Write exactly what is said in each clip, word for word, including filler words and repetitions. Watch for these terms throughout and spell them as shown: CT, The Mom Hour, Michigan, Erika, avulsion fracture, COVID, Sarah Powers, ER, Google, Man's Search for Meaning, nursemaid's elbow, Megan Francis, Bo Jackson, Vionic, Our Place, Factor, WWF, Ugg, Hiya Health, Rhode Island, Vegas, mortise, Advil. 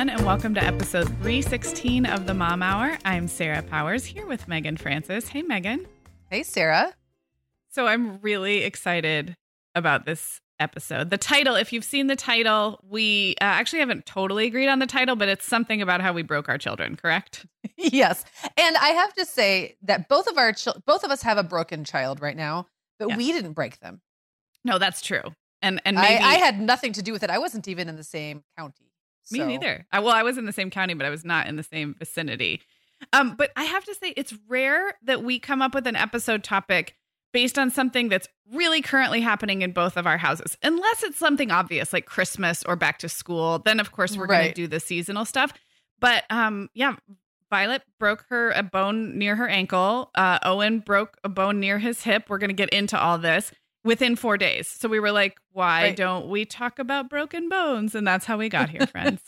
And welcome to episode three sixteen of The Mom Hour. I'm Sarah Powers here with Megan Francis. Hey, Megan. Hey, Sarah. So I'm really excited about this episode. The title, if you've seen the title, we uh, actually haven't totally agreed on the title, but it's something about how we broke our children, correct? Yes. And I have to say that both of our ch- both of us have a broken child right now, but yes, we didn't break them. No, that's true. And and maybe- I, I had nothing to do with it. I wasn't even in the same county. Me so. Neither. I, well, I was in the same county, but I was not in the same vicinity. Um, but I have to say, it's rare that we come up with an episode topic based on something that's really currently happening in both of our houses, unless it's something obvious like Christmas or back to school. Then, of course, we're right. going to do the seasonal stuff. But um, yeah, Violet broke her a bone near her ankle. Uh, Owen broke a bone near his hip. We're going to get into all this within four days. So we were like, why right. don't we talk about broken bones? And that's how we got here, friends.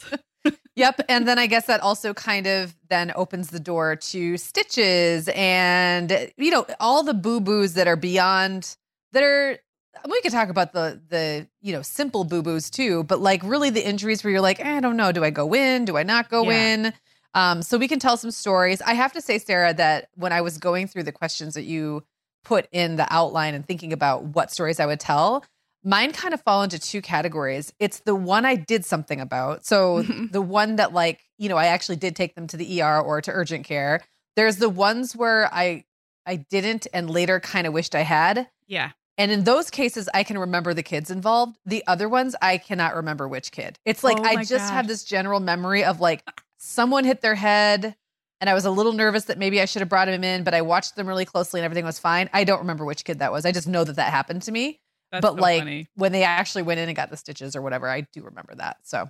Yep. And then I guess that also kind of then opens the door to stitches and, you know, all the boo-boos that are beyond, that are, we could talk about the, the you know, simple boo-boos too, but like really the injuries where you're like, I don't know, do I go in? Do I not go yeah. in? Um, so we can tell some stories. I have to say, Sarah, that when I was going through the questions that you put in the outline and thinking about what stories I would tell, mine kind of fall into two categories. It's the one I did something about. So mm-hmm. the one that like, you know, I actually did take them to the E R or to urgent care. There's the ones where I, I didn't and later kind of wished I had. Yeah. And in those cases, I can remember the kids involved. The other ones, I cannot remember which kid. It's like, oh I just God. have this general memory of like someone hit their head. And I was a little nervous that maybe I should have brought him in, but I watched them really closely and everything was fine. I don't remember which kid that was. I just know that that happened to me. That's but so like funny. When they actually went in and got the stitches or whatever, I do remember that. So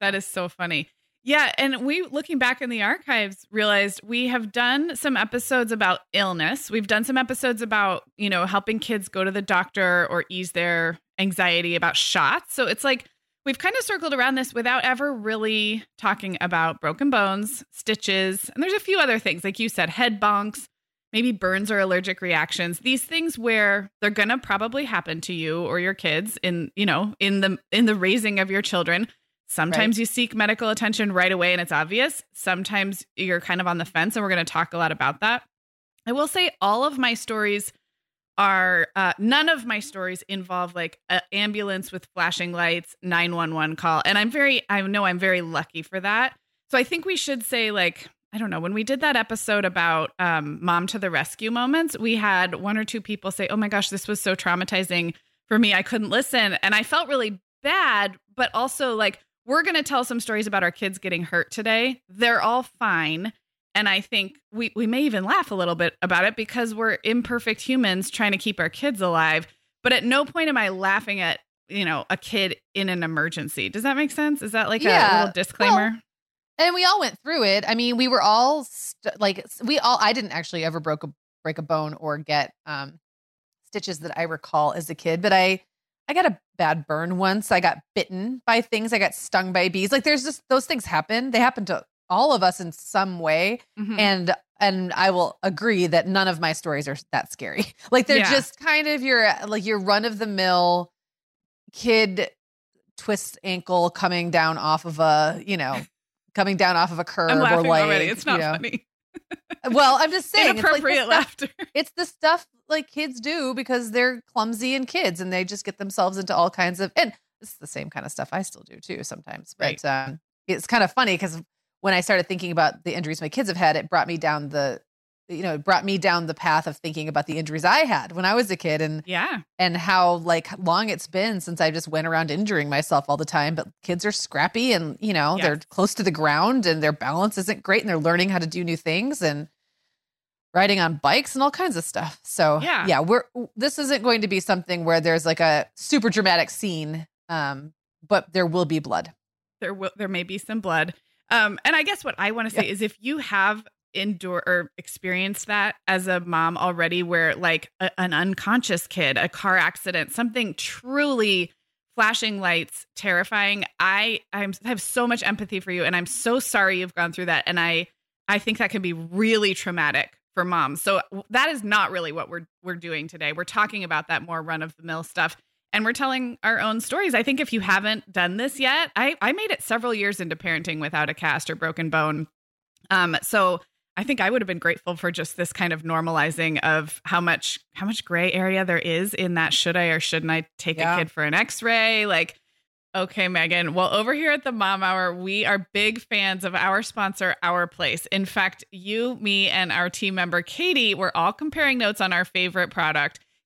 that is so funny. Yeah. And we, looking back in the archives, realized we have done some episodes about illness. We've done some episodes about, you know, helping kids go to the doctor or ease their anxiety about shots. So it's like, we've kind of circled around this without ever really talking about broken bones, stitches, and there's a few other things, like you said, head bonks, maybe burns or allergic reactions. These things where they're going to probably happen to you or your kids in, you know, in the in the raising of your children. Sometimes right. you seek medical attention right away and it's obvious. Sometimes you're kind of on the fence, and we're going to talk a lot about that. I will say all of my stories are uh, none of my stories involve like an ambulance with flashing lights, nine one one call. And I'm very, I know I'm very lucky for that. So I think we should say like, I don't know, when we did that episode about um, mom to the rescue moments, we had one or two people say, oh my gosh, this was so traumatizing for me. I couldn't listen. And I felt really bad, but also like, we're going to tell some stories about our kids getting hurt today. They're all fine. And I think we, we may even laugh a little bit about it because we're imperfect humans trying to keep our kids alive. But at no point am I laughing at, you know, a kid in an emergency. Does that make sense? Is that like yeah. a little disclaimer? Well, and we all went through it. I mean, we were all st- like, we all, I didn't actually ever broke a, break a bone or get um, stitches that I recall as a kid, but I, I got a bad burn once. I got bitten by things. I got stung by bees. Like there's just, those things happen. They happen to all of us in some way. Mm-hmm. And, and I will agree that none of my stories are that scary. Like they're yeah. just kind of your, like your run of the mill kid twists ankle coming down off of a, you know, coming down off of a curb I'm or like, already. It's not you know. funny. Well, I'm just saying inappropriate it's like laughter. Stuff, it's the stuff like kids do because they're clumsy and kids and they just get themselves into all kinds of, and it's the same kind of stuff I still do too sometimes, but right. um, it's kind of funny because when I started thinking about the injuries my kids have had, it brought me down the, you know, it brought me down the path of thinking about the injuries I had when I was a kid, and yeah, and how like long it's been since I just went around injuring myself all the time. But kids are scrappy, and you know, yes. they're close to the ground, and their balance isn't great, and they're learning how to do new things and riding on bikes and all kinds of stuff. So yeah, yeah we're this isn't going to be something where there's like a super dramatic scene, um, but there will be blood. There will there may be some blood, um, and I guess what I want to say yeah. is if you have endure or experience that as a mom already, where like a, an unconscious kid, a car accident, something truly flashing lights, terrifying. I I'm, I have so much empathy for you, and I'm so sorry you've gone through that. And I, I think that can be really traumatic for moms. So that is not really what we're, we're doing today. We're talking about that more run of the mill stuff, and we're telling our own stories. I think if you haven't done this yet, I, I made it several years into parenting without a cast or broken bone. Um, so I think I would have been grateful for just this kind of normalizing of how much, how much gray area there is in that. Should I, or shouldn't I take yeah. a kid for an x-ray? Like, okay, Megan, well, over here at the Mom Hour, we are big fans of our sponsor, Our Place. In fact, you, me, and our team member, Katie, were all comparing notes on our favorite product.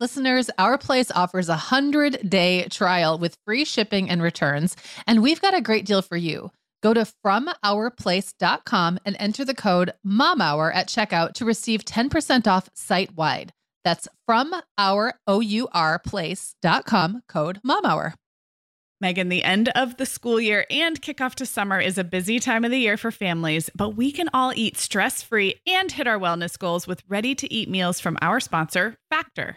Listeners, Our Place offers a one hundred day trial with free shipping and returns, and we've got a great deal for you. Go to from our place dot com and enter the code MOMHOUR at checkout to receive ten percent off site-wide. That's from our, O U R place dot com, code MOMHOUR. Megan, the end of the school year and kickoff to summer is a busy time of the year for families, but we can all eat stress-free and hit our wellness goals with ready-to-eat meals from our sponsor, Factor.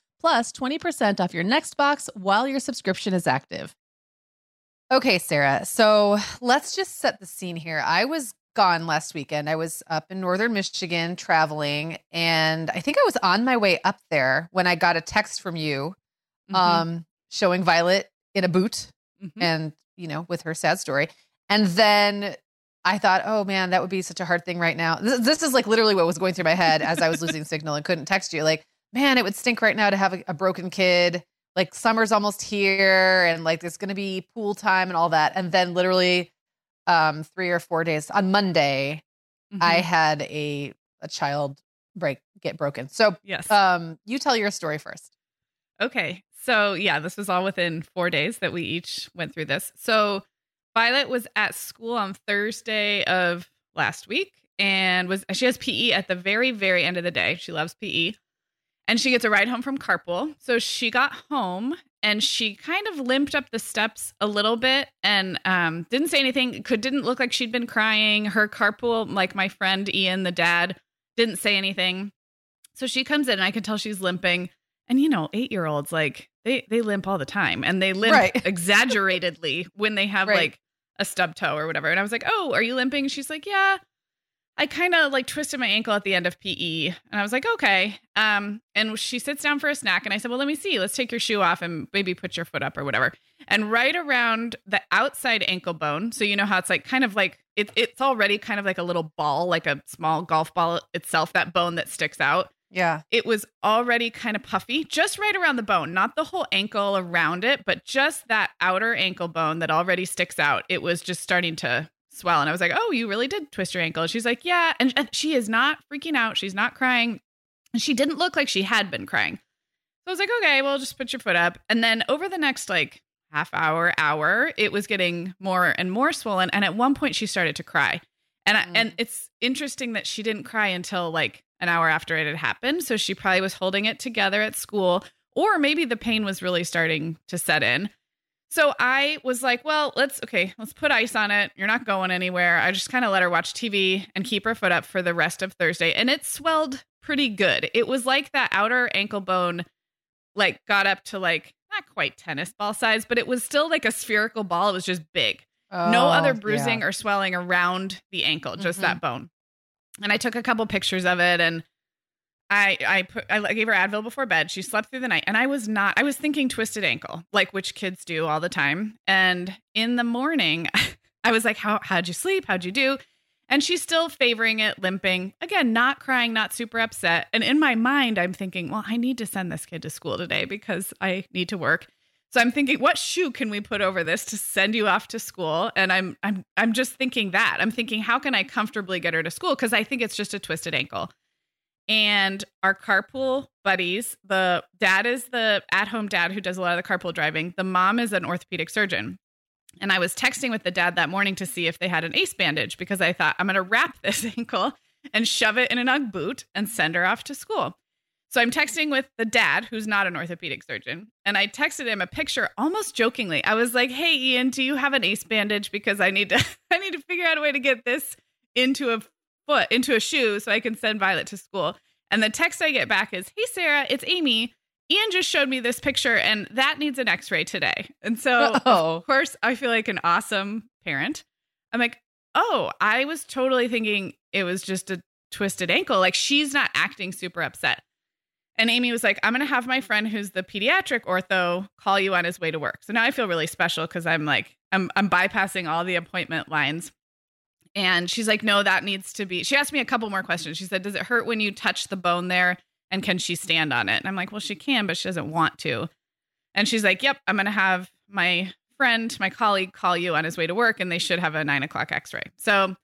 plus twenty percent off your next box while your subscription is active. Okay, Sarah, so let's just set the scene here. I was gone last weekend. I was up in northern Michigan traveling, and I think I was on my way up there when I got a text from you mm-hmm. um, showing Violet in a boot mm-hmm. and, you know, with her sad story. And then I thought, oh man, that would be such a hard thing right now. This, this is like literally what was going through my head as I was losing signal and couldn't text you. Like, man, it would stink right now to have a, a broken kid. Like, summer's almost here, and like there's going to be pool time and all that. And then literally um, three or four days on Monday, mm-hmm. I had a a child break get broken. So yes, um, you tell your story first. Okay, so yeah, this was all within four days that we each went through this. So Violet was at school on Thursday of last week, and was she has P E at the very, very end of the day. She loves P E. And she gets a ride home from carpool. So she got home and she kind of limped up the steps a little bit and um, didn't say anything. Could didn't look like she'd been crying. Her carpool, like my friend Ian, the dad, didn't say anything. So she comes in and I can tell she's limping. And, you know, eight-year-olds, like they, they limp all the time and they limp right. exaggeratedly when they have right. like a stub toe or whatever. And I was like, oh, are you limping? She's like, yeah. I kind of like twisted my ankle at the end of P E. And I was like, okay. Um, and she sits down for a snack. And I said, well, let me see. Let's take your shoe off and maybe put your foot up or whatever. And right around the outside ankle bone. So you know how it's like kind of like it, it's already kind of like a little ball, like a small golf ball itself, that bone that sticks out. Yeah. It was already kind of puffy, just right around the bone, not the whole ankle around it, but just that outer ankle bone that already sticks out. It was just starting to swell. And I was like, oh, you really did twist your ankle. She's like, yeah. And she is not freaking out. She's not crying. And she didn't look like she had been crying. So I was like, okay, well, just put your foot up. And then over the next like half hour, hour, it was getting more and more swollen. And at one point she started to cry. And I, mm. and it's interesting that she didn't cry until like an hour after it had happened. So she probably was holding it together at school, or maybe the pain was really starting to set in. So I was like, well, let's, okay, let's put ice on it. You're not going anywhere. I just kind of let her watch T V and keep her foot up for the rest of Thursday. And it swelled pretty good. It was like that outer ankle bone, like got up to like, not quite tennis ball size, but it was still like a spherical ball. It was just big. Oh, no other bruising yeah. or swelling around the ankle, just mm-hmm. that bone. And I took a couple pictures of it, and I I put I gave her Advil before bed. She slept through the night, and I was not I was thinking twisted ankle, like which kids do all the time. And in the morning, I was like, "How how'd you sleep? How'd you do?" And she's still favoring it, limping again, not crying, not super upset. And in my mind, I'm thinking, "Well, I need to send this kid to school today because I need to work." So I'm thinking, what shoe can we put over this to send you off to school? And I'm I'm I'm just thinking that. I'm thinking, how can I comfortably get her to school? Because I think it's just a twisted ankle. And our carpool buddies, the dad is the at-home dad who does a lot of the carpool driving. The mom is an orthopedic surgeon. And I was texting with the dad that morning to see if they had an ace bandage, because I thought, I'm going to wrap this ankle and shove it in an Ugg boot and send her off to school. So I'm texting with the dad, who's not an orthopedic surgeon, and I texted him a picture almost jokingly. I was like, "Hey, Ian, do you have an ace bandage? Because I need to, I need to figure out a way to get this into a foot, into a shoe, so I can send Violet to school." And the text I get back is, "Hey, Sarah, it's Amy. Ian just showed me this picture, and that needs an X-ray today." And so, Uh-oh. of course, I feel like an awesome parent. I'm like, "Oh, I was totally thinking it was just a twisted ankle. Like, she's not acting super upset." And Amy was like, "I'm going to have my friend who's the pediatric ortho call you on his way to work." So now I feel really special because I'm like, I'm I'm bypassing all the appointment lines. And she's like, "No, that needs to be." She asked me a couple more questions. She said, "Does it hurt when you touch the bone there? And can she stand on it?" And I'm like, "Well, she can, but she doesn't want to." And she's like, "Yep, I'm going to have my friend, my colleague call you on his way to work, and they should have a nine o'clock X-ray." So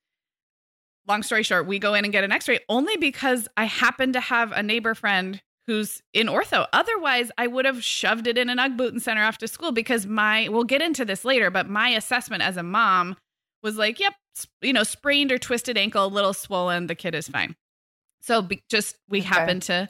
long story short, we go in and get an X-ray only because I happen to have a neighbor friend who's in ortho. Otherwise, I would have shoved it in an Ugg boot and sent her off to school, because my, we'll get into this later, but my assessment as a mom was like, yep, you know, sprained or twisted ankle, a little swollen, the kid is fine. So be, just, we okay. happened to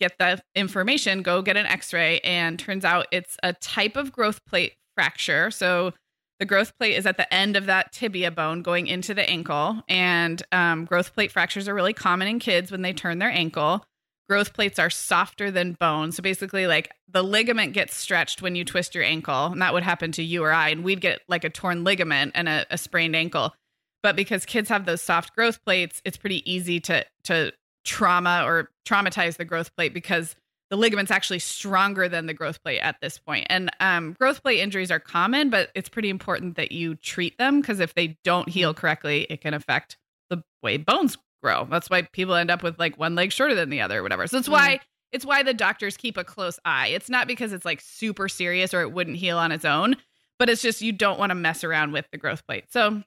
get the information, go get an X-ray, and turns out it's a type of growth plate fracture. So the growth plate is at the end of that tibia bone going into the ankle, and um, growth plate fractures are really common in kids when they turn their ankle. Growth plates are softer than bone. So basically, like, the ligament gets stretched when you twist your ankle, and that would happen to you or I, and we'd get like a torn ligament and a, a sprained ankle. But because kids have those soft growth plates, it's pretty easy to to trauma or traumatize the growth plate, because the ligament's actually stronger than the growth plate at this point. And um, growth plate injuries are common, but it's pretty important that you treat them, because if they don't heal correctly, it can affect the way bones grow. That's why people end up with like one leg shorter than the other or whatever. So it's why it's why the doctors keep a close eye. It's not because it's like super serious or it wouldn't heal on its own, but it's just you don't want to mess around with the growth plate. So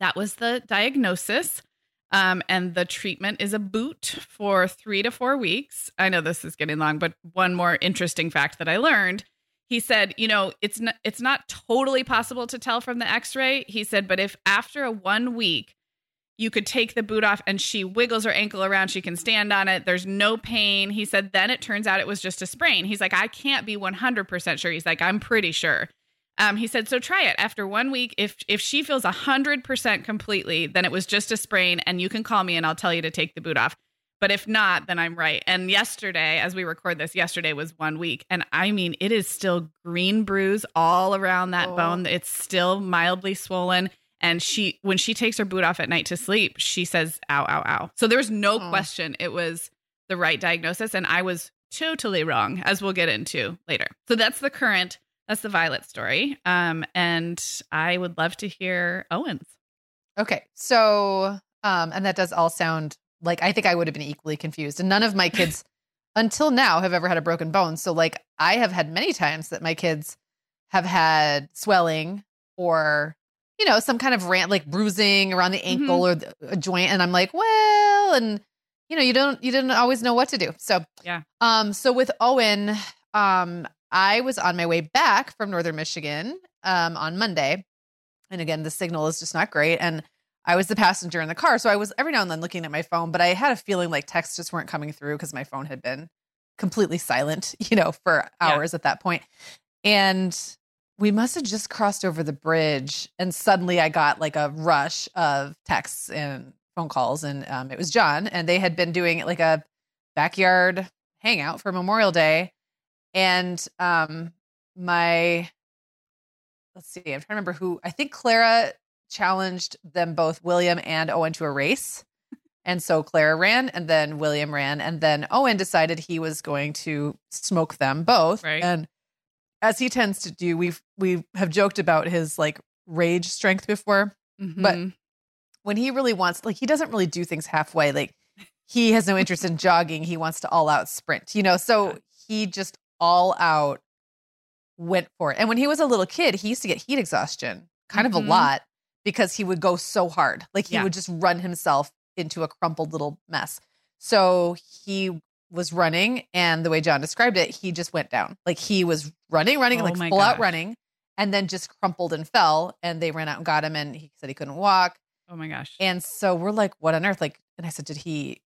that was the diagnosis. Um, and the treatment is a boot for three to four weeks. I know this is getting long, but one more interesting fact that I learned, he said, you know, it's not, it's not totally possible to tell from the X-ray. He said, but if after a one week, You could take the boot off and she wiggles her ankle around. She can stand on it. There's no pain. He said, then it turns out it was just a sprain. He's like, I can't be one hundred percent sure. He's like, I'm pretty sure. Um, he said, so try it. After one week, if if she feels one hundred percent completely, then it was just a sprain and you can call me and I'll tell you to take the boot off. But if not, then I'm right. And yesterday, as we record this, yesterday was one week. And I mean, it is still green bruise all around that oh. bone. It's still mildly swollen. And she, when she takes her boot off at night to sleep, she says, ow, ow, ow. So there's no oh. question it was the right diagnosis. And I was totally wrong, as we'll get into later. So that's the current, that's the Violet story. Um, and I would love to hear Owen's. Okay. So, um, and that does all sound like, I think I would have been equally confused. And none of my kids until now have ever had a broken bone. So like I have had many times that my kids have had swelling or, you know, some kind of rant, like bruising around the ankle mm-hmm. or the, a joint. And I'm like, well, and you know, you don't, you didn't always know what to do. So, yeah. Um, so with Owen, um, I was on my way back from Northern Michigan, um, on Monday. And again, the signal is just not great. And I was the passenger in the car. So I was every now and then looking at my phone, but I had a feeling like texts just weren't coming through because my phone had been completely silent, you know, for hours yeah. at that point. And we must have just crossed over the bridge. And suddenly I got like a rush of texts and phone calls. And um, it was John. And they had been doing like a backyard hangout for Memorial Day. And um, my, let's see, I'm trying to remember who, I think Clara challenged them both, William and Owen, to a race. And so Clara ran and then William ran and then Owen decided he was going to smoke them both. Right. And as he tends to do, we've, we have joked about his like rage strength before, mm-hmm. but when he really wants, like, he doesn't really do things halfway. Like he has no interest in jogging. He wants to all out sprint, you know? So yeah. he just all out went for it. And when he was a little kid, he used to get heat exhaustion kind mm-hmm. of a lot. Because he would go so hard. Like he yeah. would just run himself into a crumpled little mess. So he was running and the way John described it, he just went down. Like he was running, running, oh like full gosh. out running and then just crumpled and fell and they ran out and got him and he said he couldn't walk. Oh my gosh. And so we're like, what on earth? Like, and I said, did he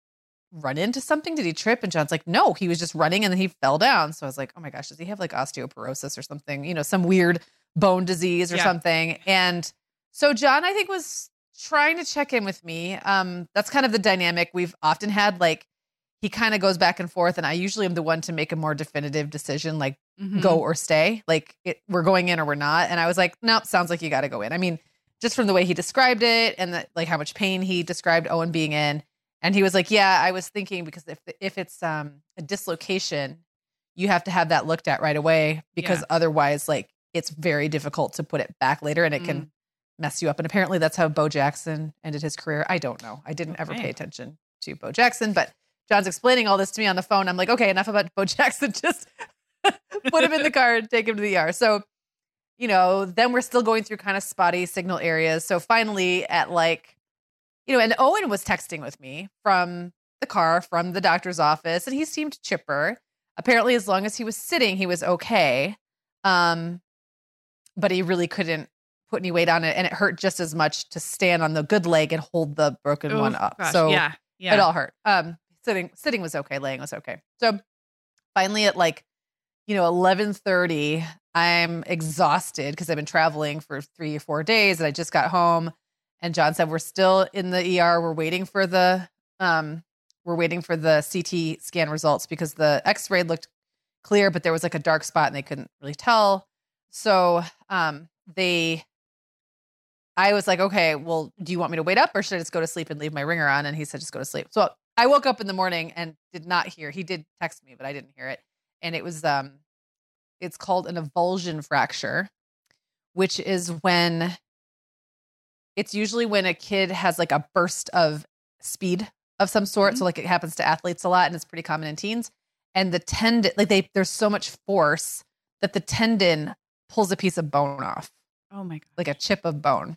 run into something? Did he trip? And John's like, no, he was just running and then he fell down. So I was like, oh my gosh, does he have like osteoporosis or something? You know, some weird bone disease or yeah. something. And so John, I think, was trying to check in with me. Um, that's kind of the dynamic we've often had. Like he kind of goes back and forth and I usually am the one to make a more definitive decision, like mm-hmm. go or stay, like it, we're going in or we're not. And I was like, nope, sounds like you got to go in. I mean, just from the way he described it and the, like how much pain he described Owen being in. And he was like, yeah, I was thinking because if, if it's um, a dislocation, you have to have that looked at right away because yeah. otherwise like it's very difficult to put it back later and it mm. can mess you up. And apparently that's how Bo Jackson ended his career. I don't know. I didn't okay. ever pay attention to Bo Jackson, but John's explaining all this to me on the phone. I'm like, okay, enough about Bo Jackson. Just put him in the car and take him to the E R. So, you know, then we're still going through kind of spotty signal areas. So finally at like, you know, and Owen was texting with me from the car, from the doctor's office, and he seemed chipper. Apparently as long as he was sitting, he was okay. Um, but he really couldn't put any weight on it, and it hurt just as much to stand on the good leg and hold the broken Ooh, one up. Gosh, so yeah, yeah. it all hurt. Um, sitting, sitting was okay. Laying was okay. So finally at like, you know, eleven thirty, I'm exhausted cause I've been traveling for three or four days and I just got home. And John said, we're still in the E R. We're waiting for the, um, we're waiting for the C T scan results because the x-ray looked clear, but there was like a dark spot and they couldn't really tell. So, um, they, I was like, okay, well, do you want me to wait up or should I just go to sleep and leave my ringer on? And he said, just go to sleep. So I woke up in the morning and did not hear. He did text me, but I didn't hear it. And it was, um, it's called an avulsion fracture, which is when it's usually when a kid has like a burst of speed of some sort. Mm-hmm. So like it happens to athletes a lot and it's pretty common in teens. And the tendon, like they, there's so much force that the tendon pulls a piece of bone off. Oh my God. Like a chip of bone.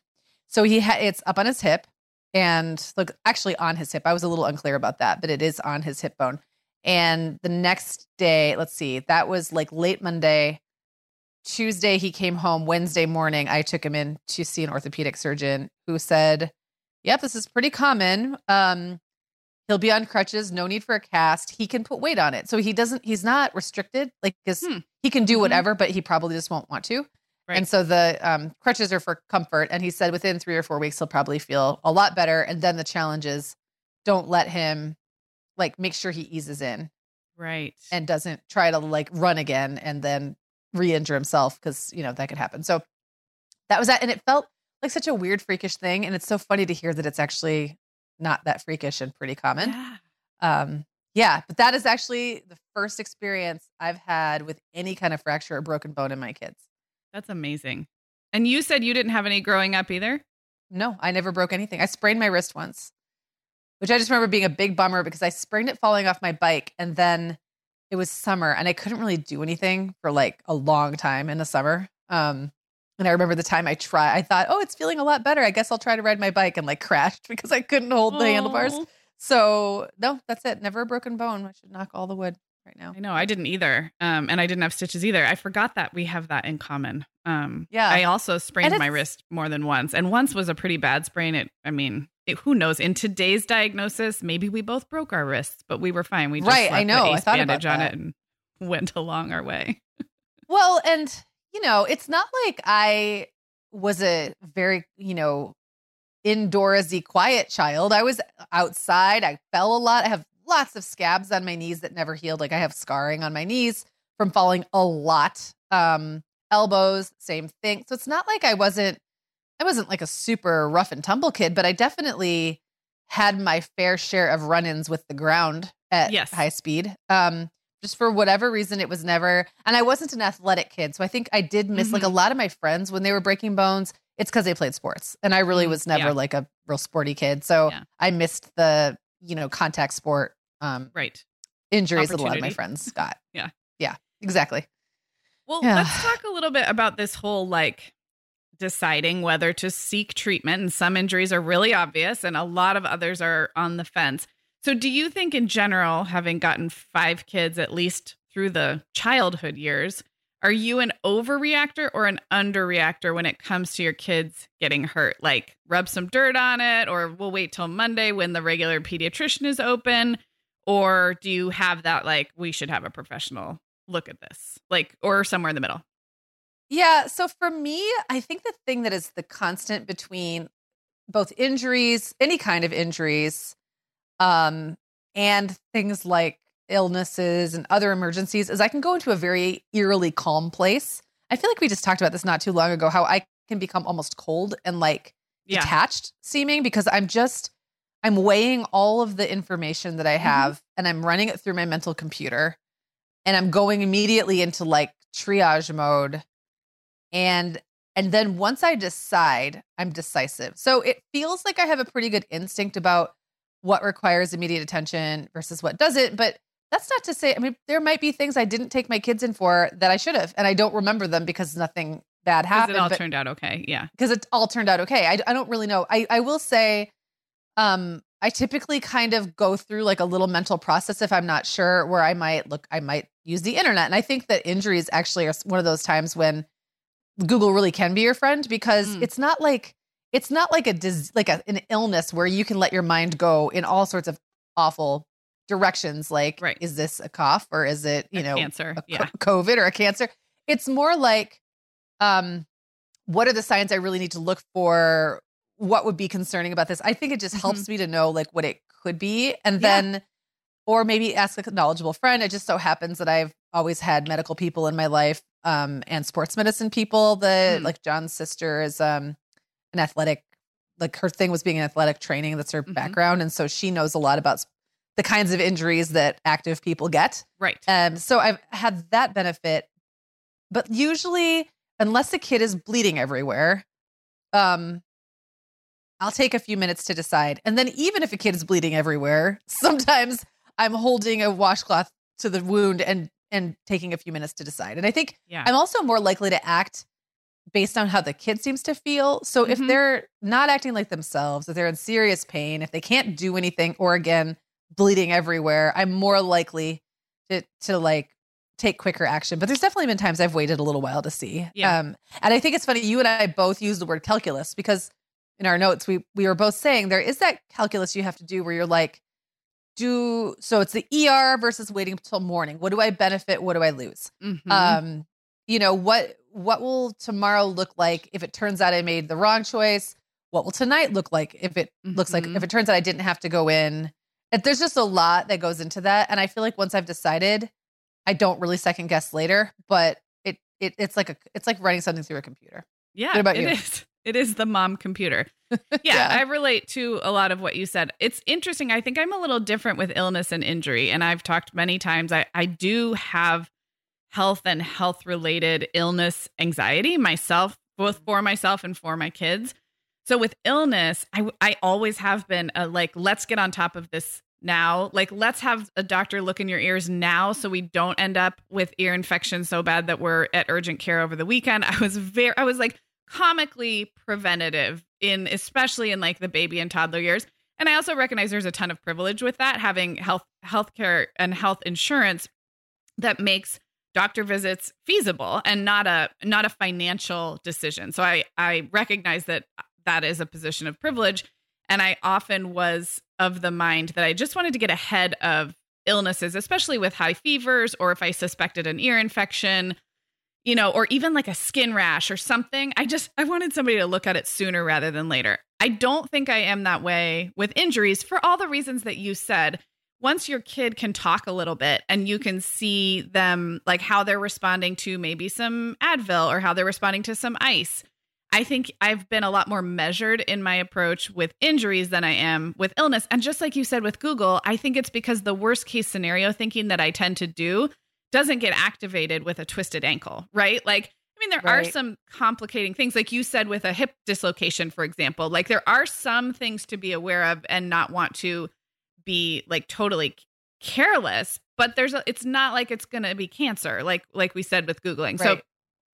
So he had, it's up on his hip and look, actually on his hip. I was a little unclear about that, but it is on his hip bone. And the next day, let's see, that was like late Monday, Tuesday, he came home. Wednesday morning, I took him in to see an orthopedic surgeon who said, Yep, this is pretty common. Um, he'll be on crutches, no need for a cast. He can put weight on it. So he doesn't, he's not restricted. Like his, hmm. he can do whatever, mm-hmm. but he probably just won't want to. Right. And so the um, crutches are for comfort. And he said within three or four weeks, he'll probably feel a lot better. And then the challenge is don't let him like make sure he eases in. Right. And doesn't try to like run again and then re-injure himself. Cause you know, that could happen. So that was that. And it felt like such a weird freakish thing. And it's so funny to hear that it's actually not that freakish and pretty common. Yeah. Um, yeah. But that is actually the first experience I've had with any kind of fracture or broken bone in my kids. That's amazing. And you said you didn't have any growing up either? No, I never broke anything. I sprained my wrist once, which I just remember being a big bummer because I sprained it falling off my bike. And then it was summer and I couldn't really do anything for like a long time in the summer. Um, and I remember the time I tried, I thought, oh, it's feeling a lot better. I guess I'll try to ride my bike, and like crashed because I couldn't hold Aww. the handlebars. So no, that's it. Never a broken bone. I should knock all the wood right now. I know. I didn't either. Um, and I didn't have stitches either. I forgot that we have that in common. Um, yeah. I also sprained my wrist more than once, and once was a pretty bad sprain. It, I mean, it, who knows? In today's diagnosis, maybe we both broke our wrists, but we were fine. We just right. I know. I thought about that. It and went along our way. Well, and you know, it's not like I was a very, you know, indoorsy quiet child. I was outside. I fell a lot. I have lots of scabs on my knees that never healed. Like I have scarring on my knees from falling a lot. Um, elbows, same thing. So it's not like I wasn't, I wasn't like a super rough and tumble kid, but I definitely had my fair share of run-ins with the ground at yes. high speed. Um, Just for whatever reason, it was never, and I wasn't an athletic kid. So I think I did miss mm-hmm. like a lot of my friends when they were breaking bones. It's because they played sports, and I really was never yeah. like a real sporty kid. So yeah. I missed the, you know, contact sport um, right. injuries that a lot of my friends got. yeah. Yeah, exactly. Well, yeah. let's talk a little bit about this whole like deciding whether to seek treatment. And some injuries are really obvious and a lot of others are on the fence. So do you think in general, having gotten five kids, at least through the childhood years, are you an overreactor or an underreactor when it comes to your kids getting hurt? Like rub some dirt on it, or we'll wait till Monday when the regular pediatrician is open? Or do you have that, like, we should have a professional look at this, like, or somewhere in the middle? Yeah. So for me, I think the thing that is the constant between both injuries, any kind of injuries, Um, and things like illnesses and other emergencies is I can go into a very eerily calm place. I feel like we just talked about this not too long ago, how I can become almost cold and like yeah. detached seeming, because I'm just, I'm weighing all of the information that I have mm-hmm. and I'm running it through my mental computer, and I'm going immediately into like triage mode. And and then once I decide, I'm decisive. So it feels like I have a pretty good instinct about what requires immediate attention versus what doesn't. But that's not to say, I mean, there might be things I didn't take my kids in for that I should have, and I don't remember them because nothing bad happened. Because it all but, turned out okay. Yeah. Because it all turned out okay. I, I don't really know. I, I will say, um, I typically kind of go through like a little mental process if I'm not sure, where I might look, I might use the internet. And I think that injuries actually are one of those times when Google really can be your friend, because mm. it's not like, It's not like a dis- like a, an illness where you can let your mind go in all sorts of awful directions. Like, right. is this a cough, or is it, you a know, cancer. a yeah. co- COVID or a cancer? It's more like, um, what are the signs I really need to look for? What would be concerning about this? I think it just helps mm-hmm. me to know like what it could be. And then, yeah. or maybe ask a knowledgeable friend. It just so happens that I've always had medical people in my life, um, and sports medicine people that mm. like John's sister is, um, an athletic, like her thing was being an athletic training. That's her mm-hmm. background. And so she knows a lot about the kinds of injuries that active people get. Right. Um, so I've had that benefit, but usually unless the kid is bleeding everywhere, um, I'll take a few minutes to decide. And then even if a kid is bleeding everywhere, sometimes I'm holding a washcloth to the wound and, and taking a few minutes to decide. And I think yeah. I'm also more likely to act based on how the kid seems to feel. So mm-hmm. if they're not acting like themselves, if they're in serious pain, if they can't do anything, or again, bleeding everywhere, I'm more likely to, to like take quicker action. But there's definitely been times I've waited a little while to see. Yeah. Um, and I think it's funny, you and I both use the word calculus, because in our notes, we we were both saying there is that calculus you have to do where you're like, do so it's the E R versus waiting until morning. What do I benefit? What do I lose? Mm-hmm. Um, you know, what what will tomorrow look like if it turns out I made the wrong choice? What will tonight look like if it mm-hmm. looks like if it turns out I didn't have to go in? If there's just a lot that goes into that, and I feel like once I've decided, I don't really second guess later. But it it it's like a it's like running something through a computer. Yeah, what about you? It is. It is the mom computer. Yeah, yeah, I relate to a lot of what you said. It's interesting. I think I'm a little different with illness and injury. And I've talked many times. I, I do have health and health related illness anxiety myself, both for myself and for my kids. So with illness, I, I always have been a, like, let's get on top of this now. Like, let's have a doctor look in your ears now so we don't end up with ear infection so bad that we're at urgent care over the weekend. I was very, I was like, comically preventative in, especially in like the baby and toddler years. And I also recognize there's a ton of privilege with that, having health, healthcare and health insurance that makes doctor visits feasible and not a, not a financial decision. So I, I recognize that that is a position of privilege. And I often was of the mind that I just wanted to get ahead of illnesses, especially with high fevers, or if I suspected an ear infection, you know, or even like a skin rash or something. I just, I wanted somebody to look at it sooner rather than later. I don't think I am that way with injuries for all the reasons that you said. Once your kid can talk a little bit and you can see them, like how they're responding to maybe some Advil or how they're responding to some ice, I think I've been a lot more measured in my approach with injuries than I am with illness. And just like you said with Google, I think it's because the worst case scenario thinking that I tend to do doesn't get activated with a twisted ankle, right? Like, I mean, there right. are some complicating things, like you said, with a hip dislocation, for example. Like, there are some things to be aware of and not want to be like totally careless, but there's, a, it's not like it's going to be cancer, like, like we said with Googling. Right. So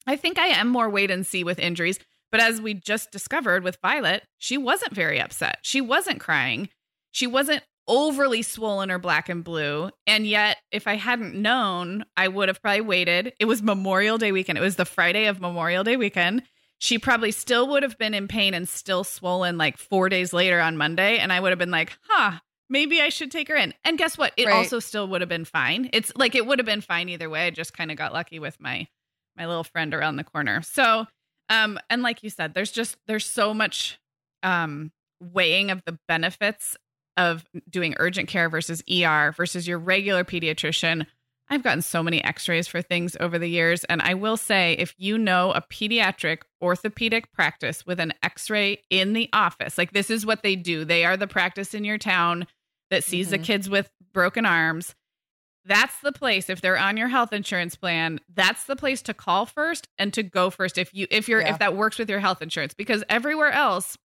I think I am more wait and see with injuries, but as we just discovered with Violet, she wasn't very upset. She wasn't crying. She wasn't overly swollen or black and blue. And yet, if I hadn't known, I would have probably waited. It was Memorial Day weekend. It was the Friday of Memorial Day weekend. She probably still would have been in pain and still swollen like four days later on Monday. And I would have been like, huh, maybe I should take her in. And guess what? It right. also still would have been fine. It's like, it would have been fine either way. I just kind of got lucky with my, my little friend around the corner. So, um, and like you said, there's just, there's so much, um, weighing of the benefits of doing urgent care versus E R versus your regular pediatrician. I've gotten so many x-rays for things over the years. And I will say, if you know a pediatric orthopedic practice with an x-ray in the office, like this is what they do. They are the practice in your town that sees mm-hmm. the kids with broken arms. That's the place. If they're on your health insurance plan, that's the place to call first and to go first. If you, if you're, yeah. if that works with your health insurance, because everywhere else,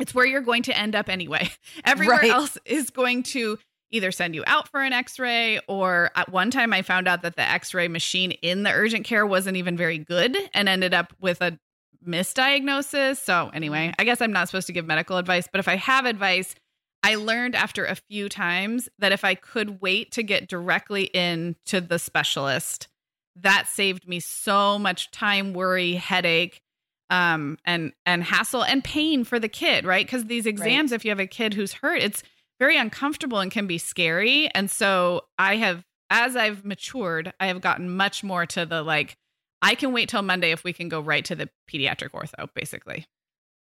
it's where you're going to end up anyway. Everywhere right. else is going to either send you out for an x-ray, or at one time I found out that the x-ray machine in the urgent care wasn't even very good and ended up with a misdiagnosis. So anyway, I guess I'm not supposed to give medical advice, but if I have advice, I learned after a few times that if I could wait to get directly in to the specialist, that saved me so much time, worry, headache, um, and, and hassle and pain for the kid, right? Because these exams, right. if you have a kid who's hurt, it's very uncomfortable and can be scary. And so I have, as I've matured, I have gotten much more to the, like, I can wait till Monday if we can go right to the pediatric ortho, basically.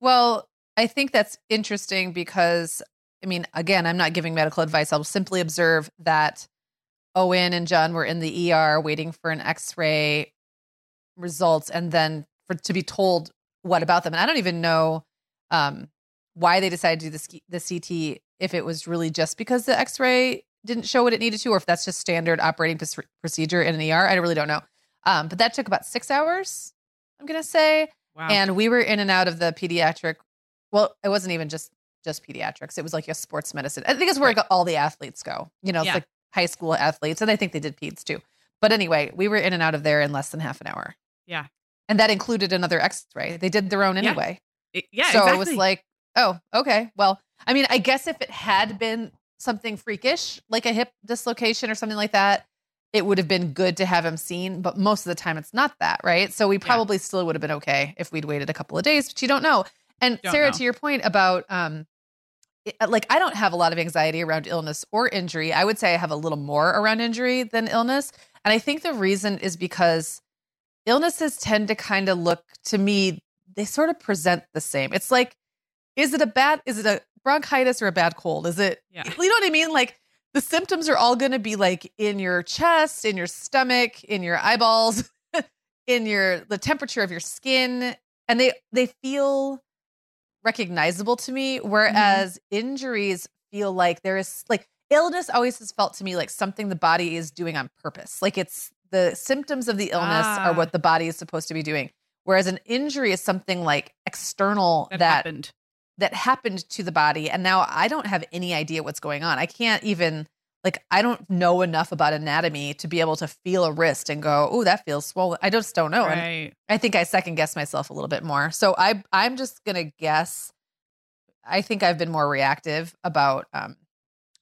Well, I think that's interesting because, I mean, again, I'm not giving medical advice. I'll simply observe that Owen and John were in the E R waiting for an x-ray results and then for, to be told what about them. And I don't even know um, why they decided to do the, the C T, if it was really just because the x-ray didn't show what it needed to, or if that's just standard operating pr- procedure in an E R. I really don't know. Um, but that took about six hours, I'm going to say. Wow. And we were in and out of the pediatric. Well, it wasn't even just, just pediatrics. It was like a sports medicine. I think it's where right. all the athletes go, you know, it's yeah. like high school athletes. And I think they did peds too. But anyway, we were in and out of there in less than half an hour. Yeah. And that included another x-ray. They did their own anyway. Yeah, it, yeah so exactly. It was like, oh, okay. Well, I mean, I guess if it had been something freakish, like a hip dislocation or something like that, it would have been good to have him seen. But most of the time it's not that, right? So we probably yeah. still would have been okay if we'd waited a couple of days, but you don't know. And don't Sarah, know. to your point about, um, it, like, I don't have a lot of anxiety around illness or injury. I would say I have a little more around injury than illness. And I think the reason is because illnesses tend to kind of look to me, they sort of present the same. It's like, is it a bad, is it a bronchitis or a bad cold? Is it, yeah. you know what I mean? Like, the symptoms are all going to be like in your chest, in your stomach, in your eyeballs, in your, the temperature of your skin. And they, they feel recognizable to me. Whereas mm-hmm. injuries feel like there is like illness always has felt to me like something the body is doing on purpose. Like it's the symptoms of the illness ah. are what the body is supposed to be doing. Whereas an injury is something like external that, that happened. that happened to the body. And now I don't have any idea what's going on. I can't even, like, I don't know enough about anatomy to be able to feel a wrist and go, oh, that feels swollen. I just don't know. Right. And I think I second guess myself a little bit more. So I, I'm just going to guess. I think I've been more reactive about, um,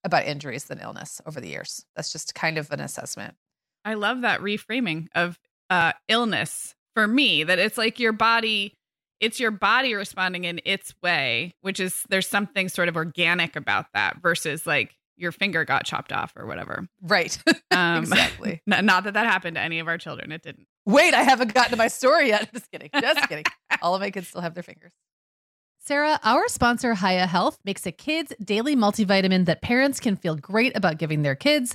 about injuries than illness over the years. That's just kind of an assessment. I love that reframing of, uh, illness for me, that it's like your body, it's your body responding in its way, which is there's something sort of organic about that versus like your finger got chopped off or whatever. Right. Um, exactly. Not, not that that happened to any of our children. It didn't. Wait, I haven't gotten to my story yet. Just kidding. Just kidding. All of my kids still have their fingers. Sarah, our sponsor, Hiya Health, makes a kid's daily multivitamin that parents can feel great about giving their kids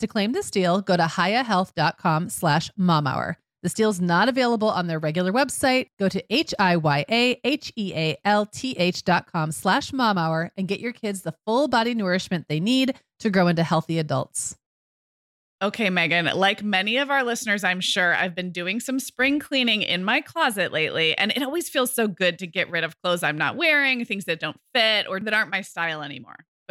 To claim this deal, go to hiyahealth.com slash momhour. This deal's not available on their regular website. Go to H-I-Y-A-H-E-A-L-T-H dot com slash momhour and get your kids the full body nourishment they need to grow into healthy adults. Okay, Megan, like many of our listeners, I'm sure, I've been doing some spring cleaning in my closet lately, and it always feels so good to get rid of clothes I'm not wearing, things that don't fit or that aren't my style anymore.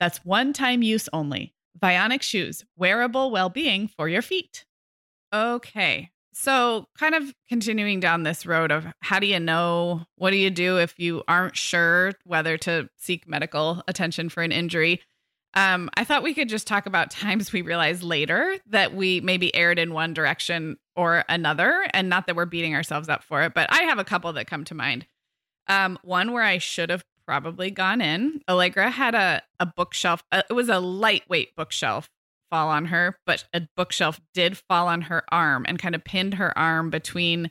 That's one-time use only. Vionic Shoes, wearable well-being for your feet. Okay. So kind of continuing down this road of how do you know, what do you do if you aren't sure whether to seek medical attention for an injury? Um, I thought we could just talk about times we realize later that we maybe erred in one direction or another, and not that we're beating ourselves up for it, but I have a couple that come to mind. Um, one where I should have probably gone in. Allegra had a, a bookshelf. Uh, it was a lightweight bookshelf. Fall on her, but a bookshelf did fall on her arm and kind of pinned her arm between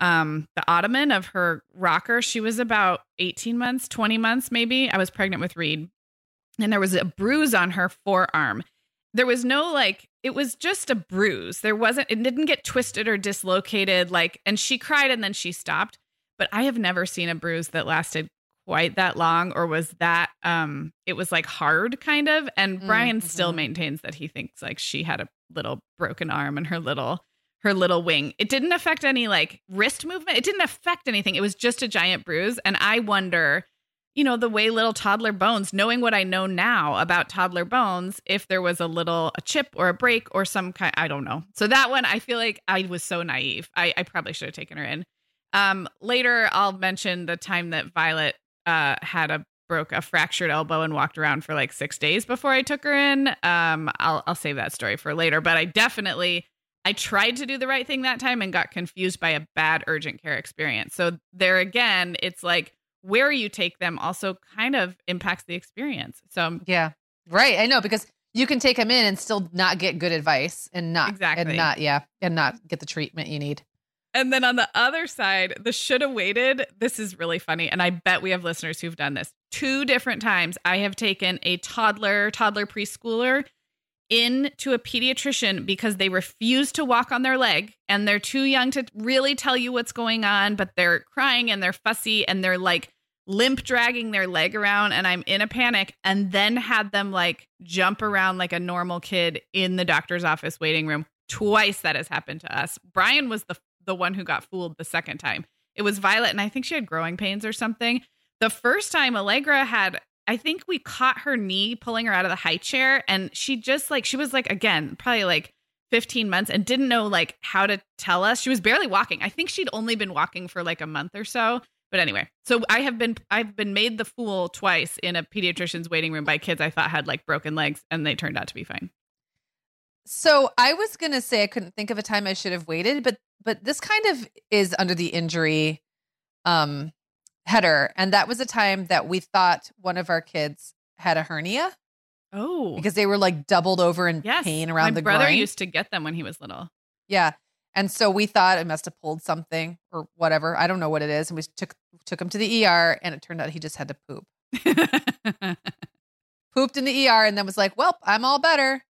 um, the ottoman of her rocker. She was about eighteen months, twenty months, maybe. I was pregnant with Reed, and there was a bruise on her forearm. There was no like, it was just a bruise. There wasn't, it didn't get twisted or dislocated. Like, and she cried and then she stopped, but I have never seen a bruise that lasted quite that long or was that um it was like hard kind of, and Brian mm-hmm. still maintains that he thinks like she had a little broken arm and her little her little wing. It didn't affect any like wrist movement. It didn't affect anything. It was just a giant bruise. And I wonder, you know, the way little toddler bones, knowing what I know now about toddler bones, if there was a little a chip or a break or some kind, I don't know. So that one, I feel like I was so naive. I, I probably should have taken her in. Um, later, I'll mention the time that Violet uh, had a broke a fractured elbow and walked around for like six days before I took her in. Um, I'll, I'll save that story for later. But I definitely I tried to do the right thing that time and got confused by a bad urgent care experience. So there again, it's like, where you take them also kind of impacts the experience. So yeah, right. I know, because you can take them in and still not get good advice and not exactly and not yeah and not get the treatment you need. And then on the other side, the shoulda waited. This is really funny, and I bet we have listeners who've done this two different times. I have taken a toddler, toddler preschooler in to a pediatrician because they refuse to walk on their leg and they're too young to really tell you what's going on, but they're crying and they're fussy and they're like limp dragging their leg around, and I'm in a panic, and then had them like jump around like a normal kid in the doctor's office waiting room. Twice that has happened to us. Brian was the the one who got fooled the second time. It was Violet, and I think she had growing pains or something. The first time Allegra had, I think we caught her knee pulling her out of the high chair, and she just like, she was like, again, probably like fifteen months and didn't know like how to tell us. She was barely walking. I think she'd only been walking for like a month or so. But anyway, so I have been, I've been made the fool twice in a pediatrician's waiting room by kids I thought had like broken legs, and they turned out to be fine. So I was going to say, I couldn't think of a time I should have waited, but, but this kind of is under the injury, um, header. And that was a time that we thought one of our kids had a hernia. Oh, because they were like doubled over in yes, pain around the groin. My brother used to get them when he was little. Yeah. And so we thought it must have pulled something or whatever. I don't know what it is. And we took, took him to the E R, and it turned out he just had to poop. Pooped in the E R, and then was like, well, I'm all better.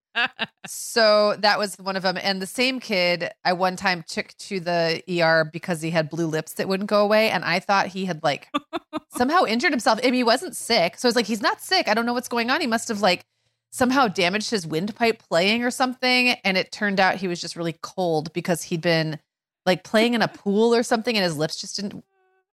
So that was one of them. And the same kid I one time took to the E R because he had blue lips that wouldn't go away. And I thought he had like somehow injured himself. I mean, he wasn't sick. So I was like, he's not sick. I don't know what's going on. He must have like somehow damaged his windpipe playing or something. And it turned out he was just really cold because he'd been like playing in a pool or something, and his lips just didn't,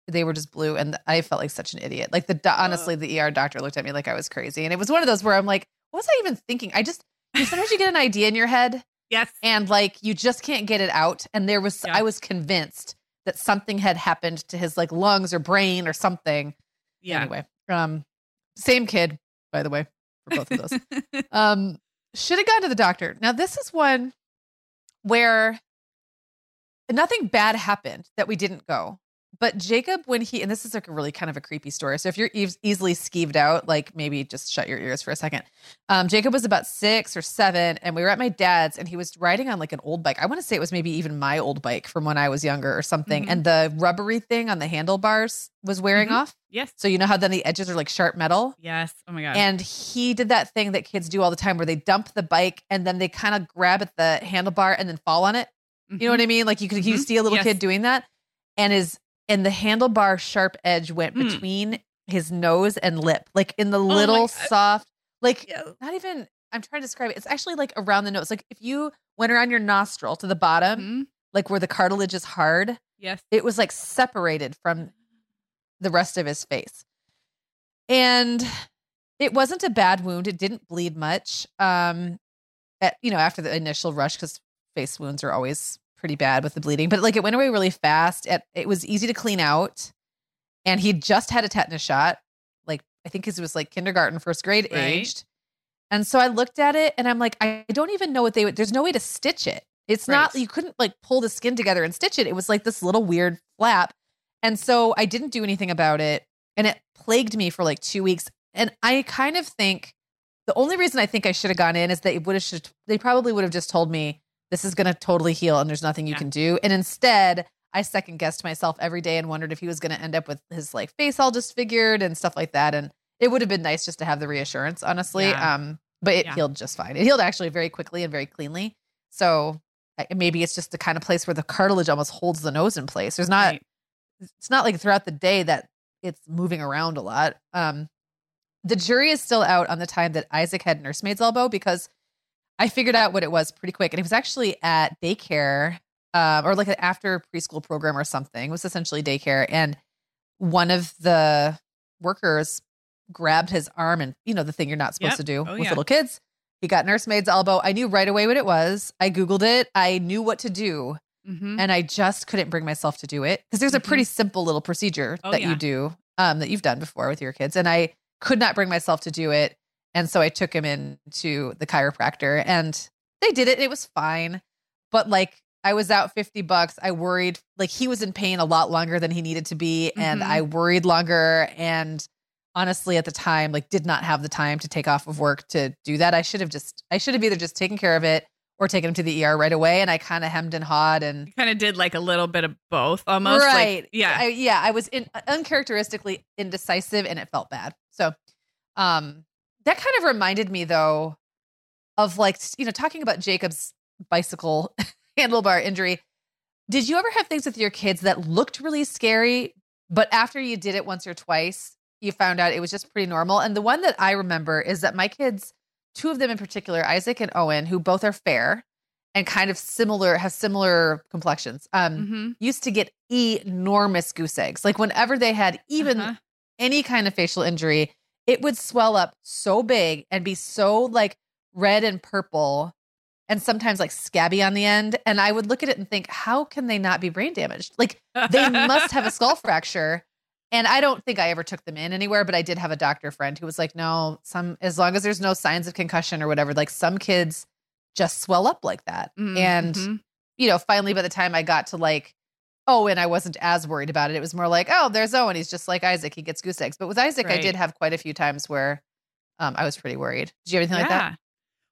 they were just blue. And I felt like such an idiot. Like the, honestly, the E R doctor looked at me like I was crazy. And it was one of those where I'm like, what was I even thinking? I just, sometimes you get an idea in your head, yes, and like you just can't get it out. And there was, yeah. I was convinced that something had happened to his like lungs or brain or something. Yeah. Anyway, um, same kid, by the way, for both of those. um, should have gone to the doctor. Now this is one where nothing bad happened that we didn't go, but Jacob, when he, and this is like a really kind of a creepy story. So if you're e- easily skeeved out, like maybe just shut your ears for a second. Um, Jacob was about six or seven, and we were at my dad's, and he was riding on like an old bike. I want to say it was maybe even my old bike from when I was younger or something. Mm-hmm. And the rubbery thing on the handlebars was wearing mm-hmm. off. Yes. So you know how then the edges are like sharp metal? Yes. Oh my God. And he did that thing that kids do all the time where they dump the bike and then they kind of grab at the handlebar and then fall on it. Mm-hmm. You know what I mean? Like you could mm-hmm. you see a little yes. kid doing that, and his And the handlebar sharp edge went between mm. his nose and lip, like in the oh little soft, like yeah. not even, I'm trying to describe it. It's actually like around the nose. Like if you went around your nostril to the bottom, mm-hmm. like where the cartilage is hard. Yes. It was like separated from the rest of his face. And it wasn't a bad wound. It didn't bleed much. Um, at, you know, after the initial rush, because face wounds are always pretty bad with the bleeding, but like it went away really fast. It, it was easy to clean out, and he just had a tetanus shot. Like I think it was like kindergarten, first grade right. aged. And so I looked at it, and I'm like, I don't even know what they would, there's no way to stitch it. It's right. not, you couldn't like pull the skin together and stitch it. It was like this little weird flap. And so I didn't do anything about it. And it plagued me for like two weeks. And I kind of think the only reason I think I should have gone in is that it would have, they probably would have just told me, this is going to totally heal and there's nothing you yeah. can do. And instead, I second guessed myself every day and wondered if he was going to end up with his like face all disfigured and stuff like that. And it would have been nice just to have the reassurance, honestly. Yeah. Um, but it yeah. healed just fine. It healed actually very quickly and very cleanly. So maybe it's just the kind of place where the cartilage almost holds the nose in place. There's not, right. it's not like throughout the day that it's moving around a lot. Um, the jury is still out on the time that Isaac had nursemaid's elbow, because I figured out what it was pretty quick. And it was actually at daycare uh, or like an after preschool program or something. It was essentially daycare. And one of the workers grabbed his arm and, you know, the thing you're not supposed yep. to do oh, with yeah. little kids. He got nursemaid's elbow. I knew right away what it was. I Googled it. I knew what to do. Mm-hmm. And I just couldn't bring myself to do it because there's mm-hmm. a pretty simple little procedure oh, that yeah. you do um, that you've done before with your kids. And I could not bring myself to do it. And so I took him in to the chiropractor and they did it. And it was fine. But like I was out fifty bucks. I worried, like he was in pain a lot longer than he needed to be. Mm-hmm. And I worried longer. And honestly, at the time, like did not have the time to take off of work to do that. I should have just, I should have either just taken care of it or taken him to the E R right away. And I kind of hemmed and hawed and kind of did like a little bit of both almost. Right. Like, yeah. I, yeah. I was in, uncharacteristically indecisive and it felt bad. So um, that kind of reminded me though of like, you know, talking about Jacob's bicycle handlebar injury. Did you ever have things with your kids that looked really scary, but after you did it once or twice, you found out it was just pretty normal? And the one that I remember is that my kids, two of them in particular, Isaac and Owen, who both are fair and kind of similar, have similar complexions, um, mm-hmm. used to get enormous goose eggs. Like whenever they had even uh-huh. any kind of facial injury, it would swell up so big and be so like red and purple and sometimes like scabby on the end. And I would look at it and think, how can they not be brain damaged? Like they must have a skull fracture. And I don't think I ever took them in anywhere, but I did have a doctor friend who was like, no, some, as long as there's no signs of concussion or whatever, like some kids just swell up like that. Mm-hmm. And, you know, finally, by the time I got to like, oh, and I wasn't as worried about it. It was more like, oh, there's Owen. He's just like Isaac. He gets goose eggs. But with Isaac, right. I did have quite a few times where um, I was pretty worried. Did you have anything yeah. like that?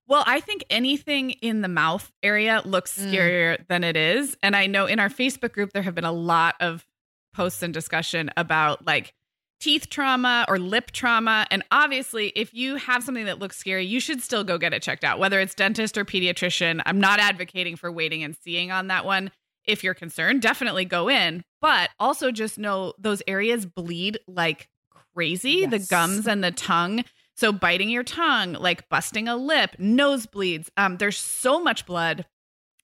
Well, I think anything in the mouth area looks scarier mm. than it is. And I know in our Facebook group, there have been a lot of posts and discussion about like teeth trauma or lip trauma. And obviously if you have something that looks scary, you should still go get it checked out, whether it's dentist or pediatrician. I'm not advocating for waiting and seeing on that one. If you're concerned, definitely go in, but also just know those areas bleed like crazy, yes. the gums and the tongue. So biting your tongue, like busting a lip, nosebleeds. Um, there's so much blood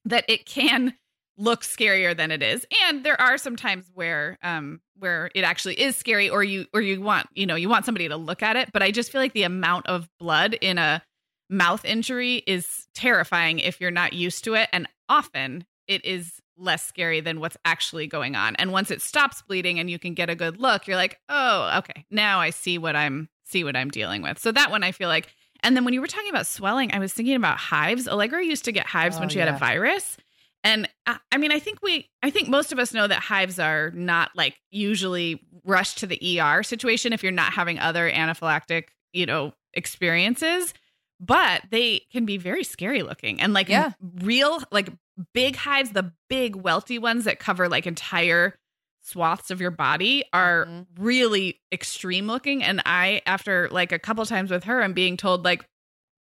that it can look scarier than it is. And there are some times where, um, where it actually is scary or you, or you want, you know, you want somebody to look at it. But I just feel like the amount of blood in a mouth injury is terrifying if you're not used to it. And often it is less scary than what's actually going on. And once it stops bleeding and you can get a good look, you're like, oh, okay, now I see what I'm, see what I'm dealing with. So that one, I feel like, and then when you were talking about swelling, I was thinking about hives. Allegra used to get hives oh, when she yeah. had a virus. And I, I mean, I think we, I think most of us know that hives are not like usually rushed to the E R situation if you're not having other anaphylactic, you know, experiences, but they can be very scary looking and like yeah. real, like big hives, the big welty ones that cover like entire swaths of your body are mm-hmm. really extreme looking. And I, after like a couple times with her, I'm being told like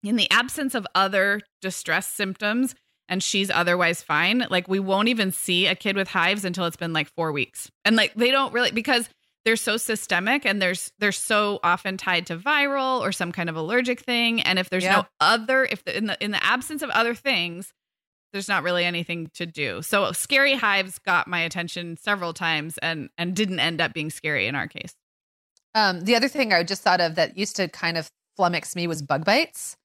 in the absence of other distress symptoms, and she's otherwise fine, like we won't even see a kid with hives until it's been like four weeks. And like, they don't really, because they're so systemic and there's, they're so often tied to viral or some kind of allergic thing. And if there's yeah. no other, if the, in the, in the absence of other things, there's not really anything to do. So scary hives got my attention several times and, and didn't end up being scary in our case. Um, the other thing I just thought of that used to kind of flummox me was bug bites.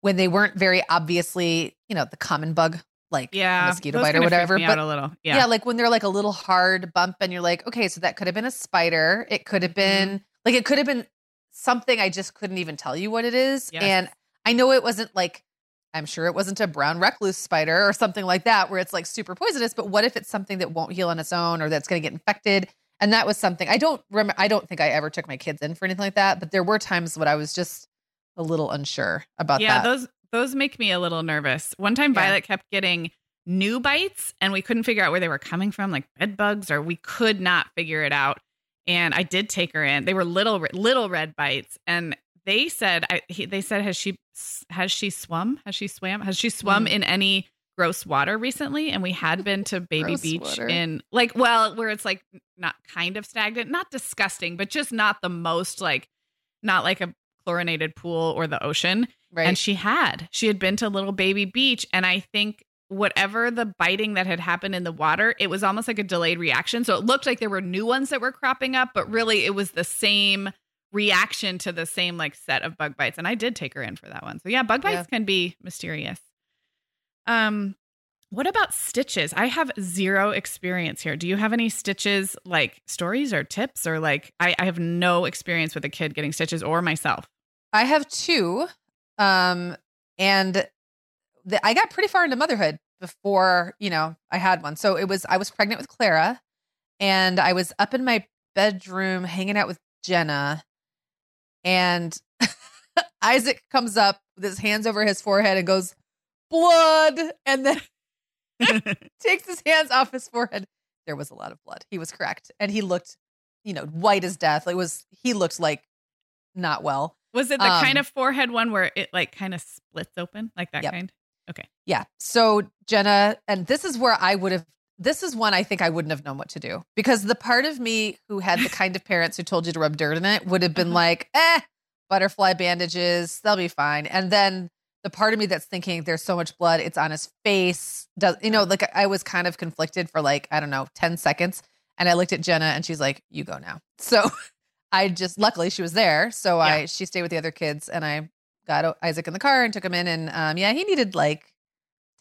When they weren't very obviously, you know, the common bug, like yeah, mosquito bite or whatever. But a little. Yeah. yeah, like when they're like a little hard bump and you're like, okay, so that could have been a spider. It could have been mm-hmm. like, it could have been something. I just couldn't even tell you what it is. Yes. And I know it wasn't like, I'm sure it wasn't a brown recluse spider or something like that where it's like super poisonous. But what if it's something that won't heal on its own or that's going to get infected? And that was something I don't remember. I don't think I ever took my kids in for anything like that. But there were times when I was just a little unsure about yeah, that. Yeah, those those make me a little nervous. One time yeah. Violet kept getting new bites and we couldn't figure out where they were coming from, like bed bugs, or we could not figure it out. And I did take her in. They were little little red bites and they said I he, they said has she has she swum? Has she swam? Has she swum mm. in any gross water recently? And we had been to Baby gross Beach water. in like well, where it's like not kind of stagnant, not disgusting, but just not the most like not like a chlorinated pool or the ocean. Right. And she had, she had been to Little Baby Beach. And I think whatever the biting that had happened in the water, it was almost like a delayed reaction. So it looked like there were new ones that were cropping up, but really it was the same reaction to the same like set of bug bites. And I did take her in for that one. So yeah, bug bites yeah. can be mysterious. Um, what about stitches? I have zero experience here. Do you have any stitches, like stories or tips, or like, I, I have no experience with a kid getting stitches or myself. I have two. Um, and the, I got pretty far into motherhood before, you know, I had one. So it was, I was pregnant with Clara, and I was up in my bedroom hanging out with Jenna, and Isaac comes up with his hands over his forehead and goes, blood. And then takes his hands off his forehead. There was a lot of blood. He was correct. And he looked, you know, white as death. It was, he looked like not well. Was it the um, kind of forehead one where it like kind of splits open like that yep. kind? Okay. Yeah. So Jenna, and this is where I would have, this is one I think I wouldn't have known what to do, because the part of me who had the kind of parents who told you to rub dirt in it would have been like, eh, butterfly bandages, they'll be fine. And then the part of me that's thinking there's so much blood, it's on his face. Does, you know, like I was kind of conflicted for like, I don't know, ten seconds. And I looked at Jenna and she's like, you go now. So I just, luckily she was there. So yeah. I, she stayed with the other kids, and I got Isaac in the car and took him in. And um, yeah, he needed like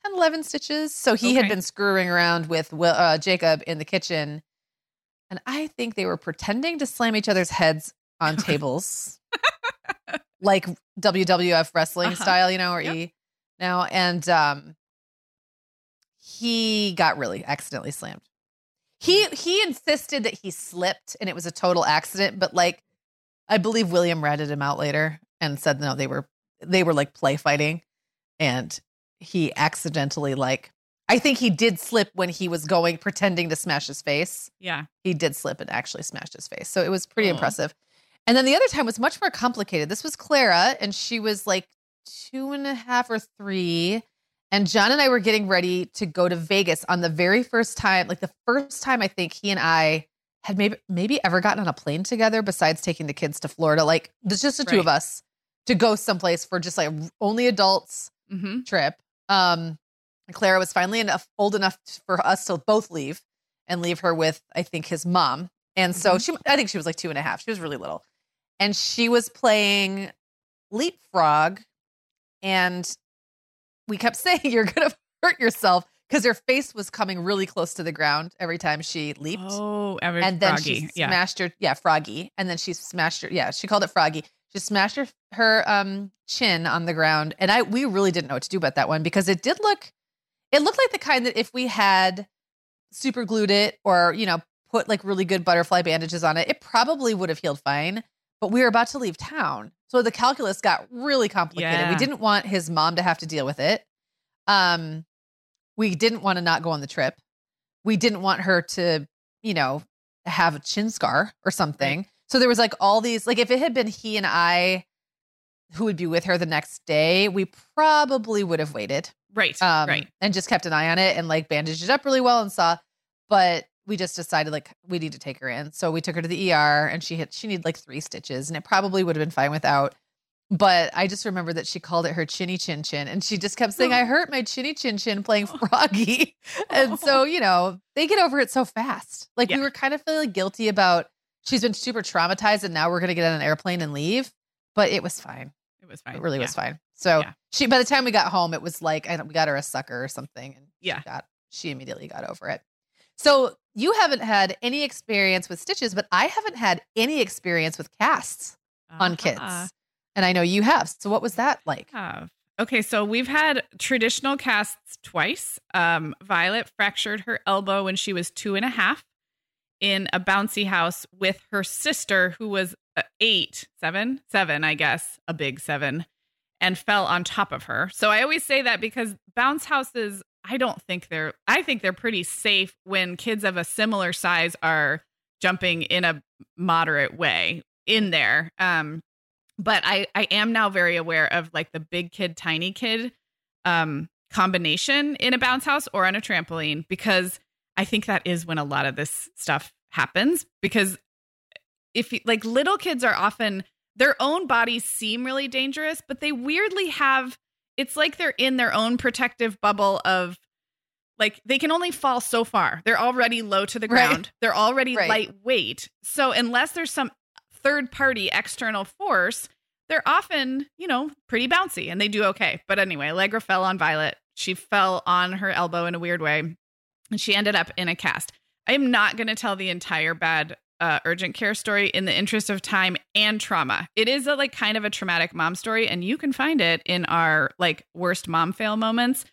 ten, eleven stitches. So he okay. had been screwing around with Will, uh, Jacob in the kitchen. And I think they were pretending to slam each other's heads on tables. Like W W F wrestling uh-huh. style, you know, or yep. E now. And um, he got really accidentally slammed. He, he insisted that he slipped and it was a total accident, but like, I believe William ratted him out later and said, no, they were, they were like play fighting. And he accidentally, like, I think he did slip when he was going, pretending to smash his face. Yeah. He did slip and actually smashed his face. So it was pretty oh. impressive. And then the other time was much more complicated. This was Clara, and she was like two and a half or three. And John and I were getting ready to go to Vegas on the very first time, like the first time I think he and I had maybe maybe ever gotten on a plane together besides taking the kids to Florida. Like there's just the right. two of us to go someplace for just like only adults mm-hmm. trip. Um, and Clara was finally enough old enough for us to both leave and leave her with, I think, his mom. And so mm-hmm. she, I think she was like two and a half. She was really little. And she was playing leapfrog, and we kept saying, you're going to hurt yourself, because her face was coming really close to the ground every time she leaped. Oh, every And then froggy. she smashed yeah. her, yeah, froggy. And then she smashed her, yeah, she called it froggy. She smashed her, her um, chin on the ground. And I, we really didn't know what to do about that one, because it did look, it looked like the kind that if we had super glued it or, you know, put like really good butterfly bandages on it, it probably would have healed fine. But we were about to leave town. So the calculus got really complicated. Yeah. We didn't want his mom to have to deal with it. Um, we didn't want to not go on the trip. We didn't want her to, you know, have a chin scar or something. Right. So there was like all these, like if it had been he and I who would be with her the next day, we probably would have waited. Right. Um, right. And just kept an eye on it and like bandaged it up really well and saw, but we just decided like we need to take her in. So we took her to the E R, and she hit, she needed like three stitches, and it probably would have been fine without, but I just remember that she called it her chinny chin chin. And she just kept saying, I hurt my chinny chin chin playing froggy. And so, you know, they get over it so fast. Like yeah. we were kind of feeling guilty about, she's been super traumatized and now we're going to get on an airplane and leave, but it was fine. It was fine. It really yeah. was fine. So yeah. she, by the time we got home, it was like, I don't, we got her a sucker or something. And yeah. she got, she immediately got over it. So you haven't had any experience with stitches, but I haven't had any experience with casts uh-huh. on kids. And I know you have. So what was that like? Okay. So we've had traditional casts twice. Um, Violet fractured her elbow when she was two and a half in a bouncy house with her sister, who was eight, seven, seven, I guess, a big seven, and fell on top of her. So I always say that because bounce houses, I don't think they're, I think they're pretty safe when kids of a similar size are jumping in a moderate way in there. Um, but I, I am now very aware of like the big kid, tiny kid um, combination in a bounce house or on a trampoline, because I think that is when a lot of this stuff happens. Because if you, like little kids are often, their own bodies seem really dangerous, but they weirdly have, it's like they're in their own protective bubble of Like they can only fall so far. They're already low to the ground. Right. They're already right. lightweight. So unless there's some third party external force, they're often, you know, pretty bouncy and they do okay. But anyway, Allegra fell on Violet. She fell on her elbow in a weird way and she ended up in a cast. I am not going to tell the entire bad uh, urgent care story in the interest of time and trauma. It is a like kind of a traumatic mom story and you can find it in our like worst mom fail moments.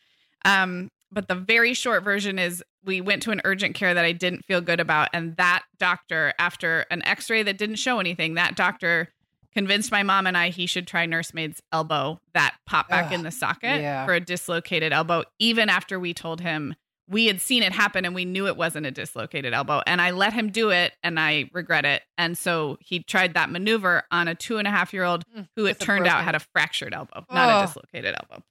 Um, But the very short version is we went to an urgent care that I didn't feel good about. And that doctor, after an x-ray that didn't show anything, that doctor convinced my mom and I he should try nursemaid's elbow that popped back Ugh, in the socket yeah. for a dislocated elbow, even after we told him we had seen it happen and we knew it wasn't a dislocated elbow. And I let him do it and I regret it. And so he tried that maneuver on a two and a half year old mm, who it turned out had a fractured elbow, oh. not a dislocated elbow.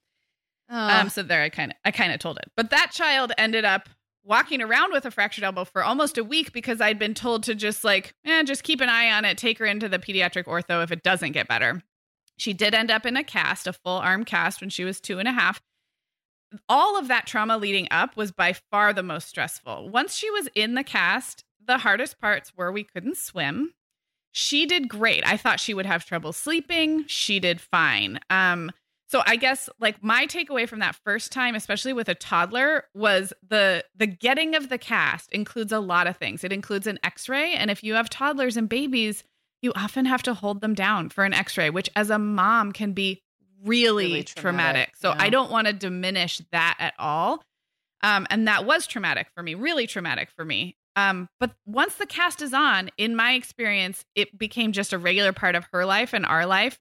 Uh, um, so there I kind of I kind of told it. But that child ended up walking around with a fractured elbow for almost a week because I'd been told to just like, eh, just keep an eye on it. Take her into the pediatric ortho if it doesn't get better. She did end up in a cast, a full arm cast when she was two and a half. All of that trauma leading up was by far the most stressful. Once she was in the cast, the hardest parts were we couldn't swim. She did great. I thought she would have trouble sleeping. She did fine. Um, So I guess like my takeaway from that first time, especially with a toddler, was the the getting of the cast includes a lot of things. It includes an x-ray. And if you have toddlers and babies, you often have to hold them down for an x-ray, which as a mom can be really, really traumatic. traumatic. So yeah. I don't want to diminish that at all. Um, and that was traumatic for me, really traumatic for me. Um, but once the cast is on, in my experience, it became just a regular part of her life and our life.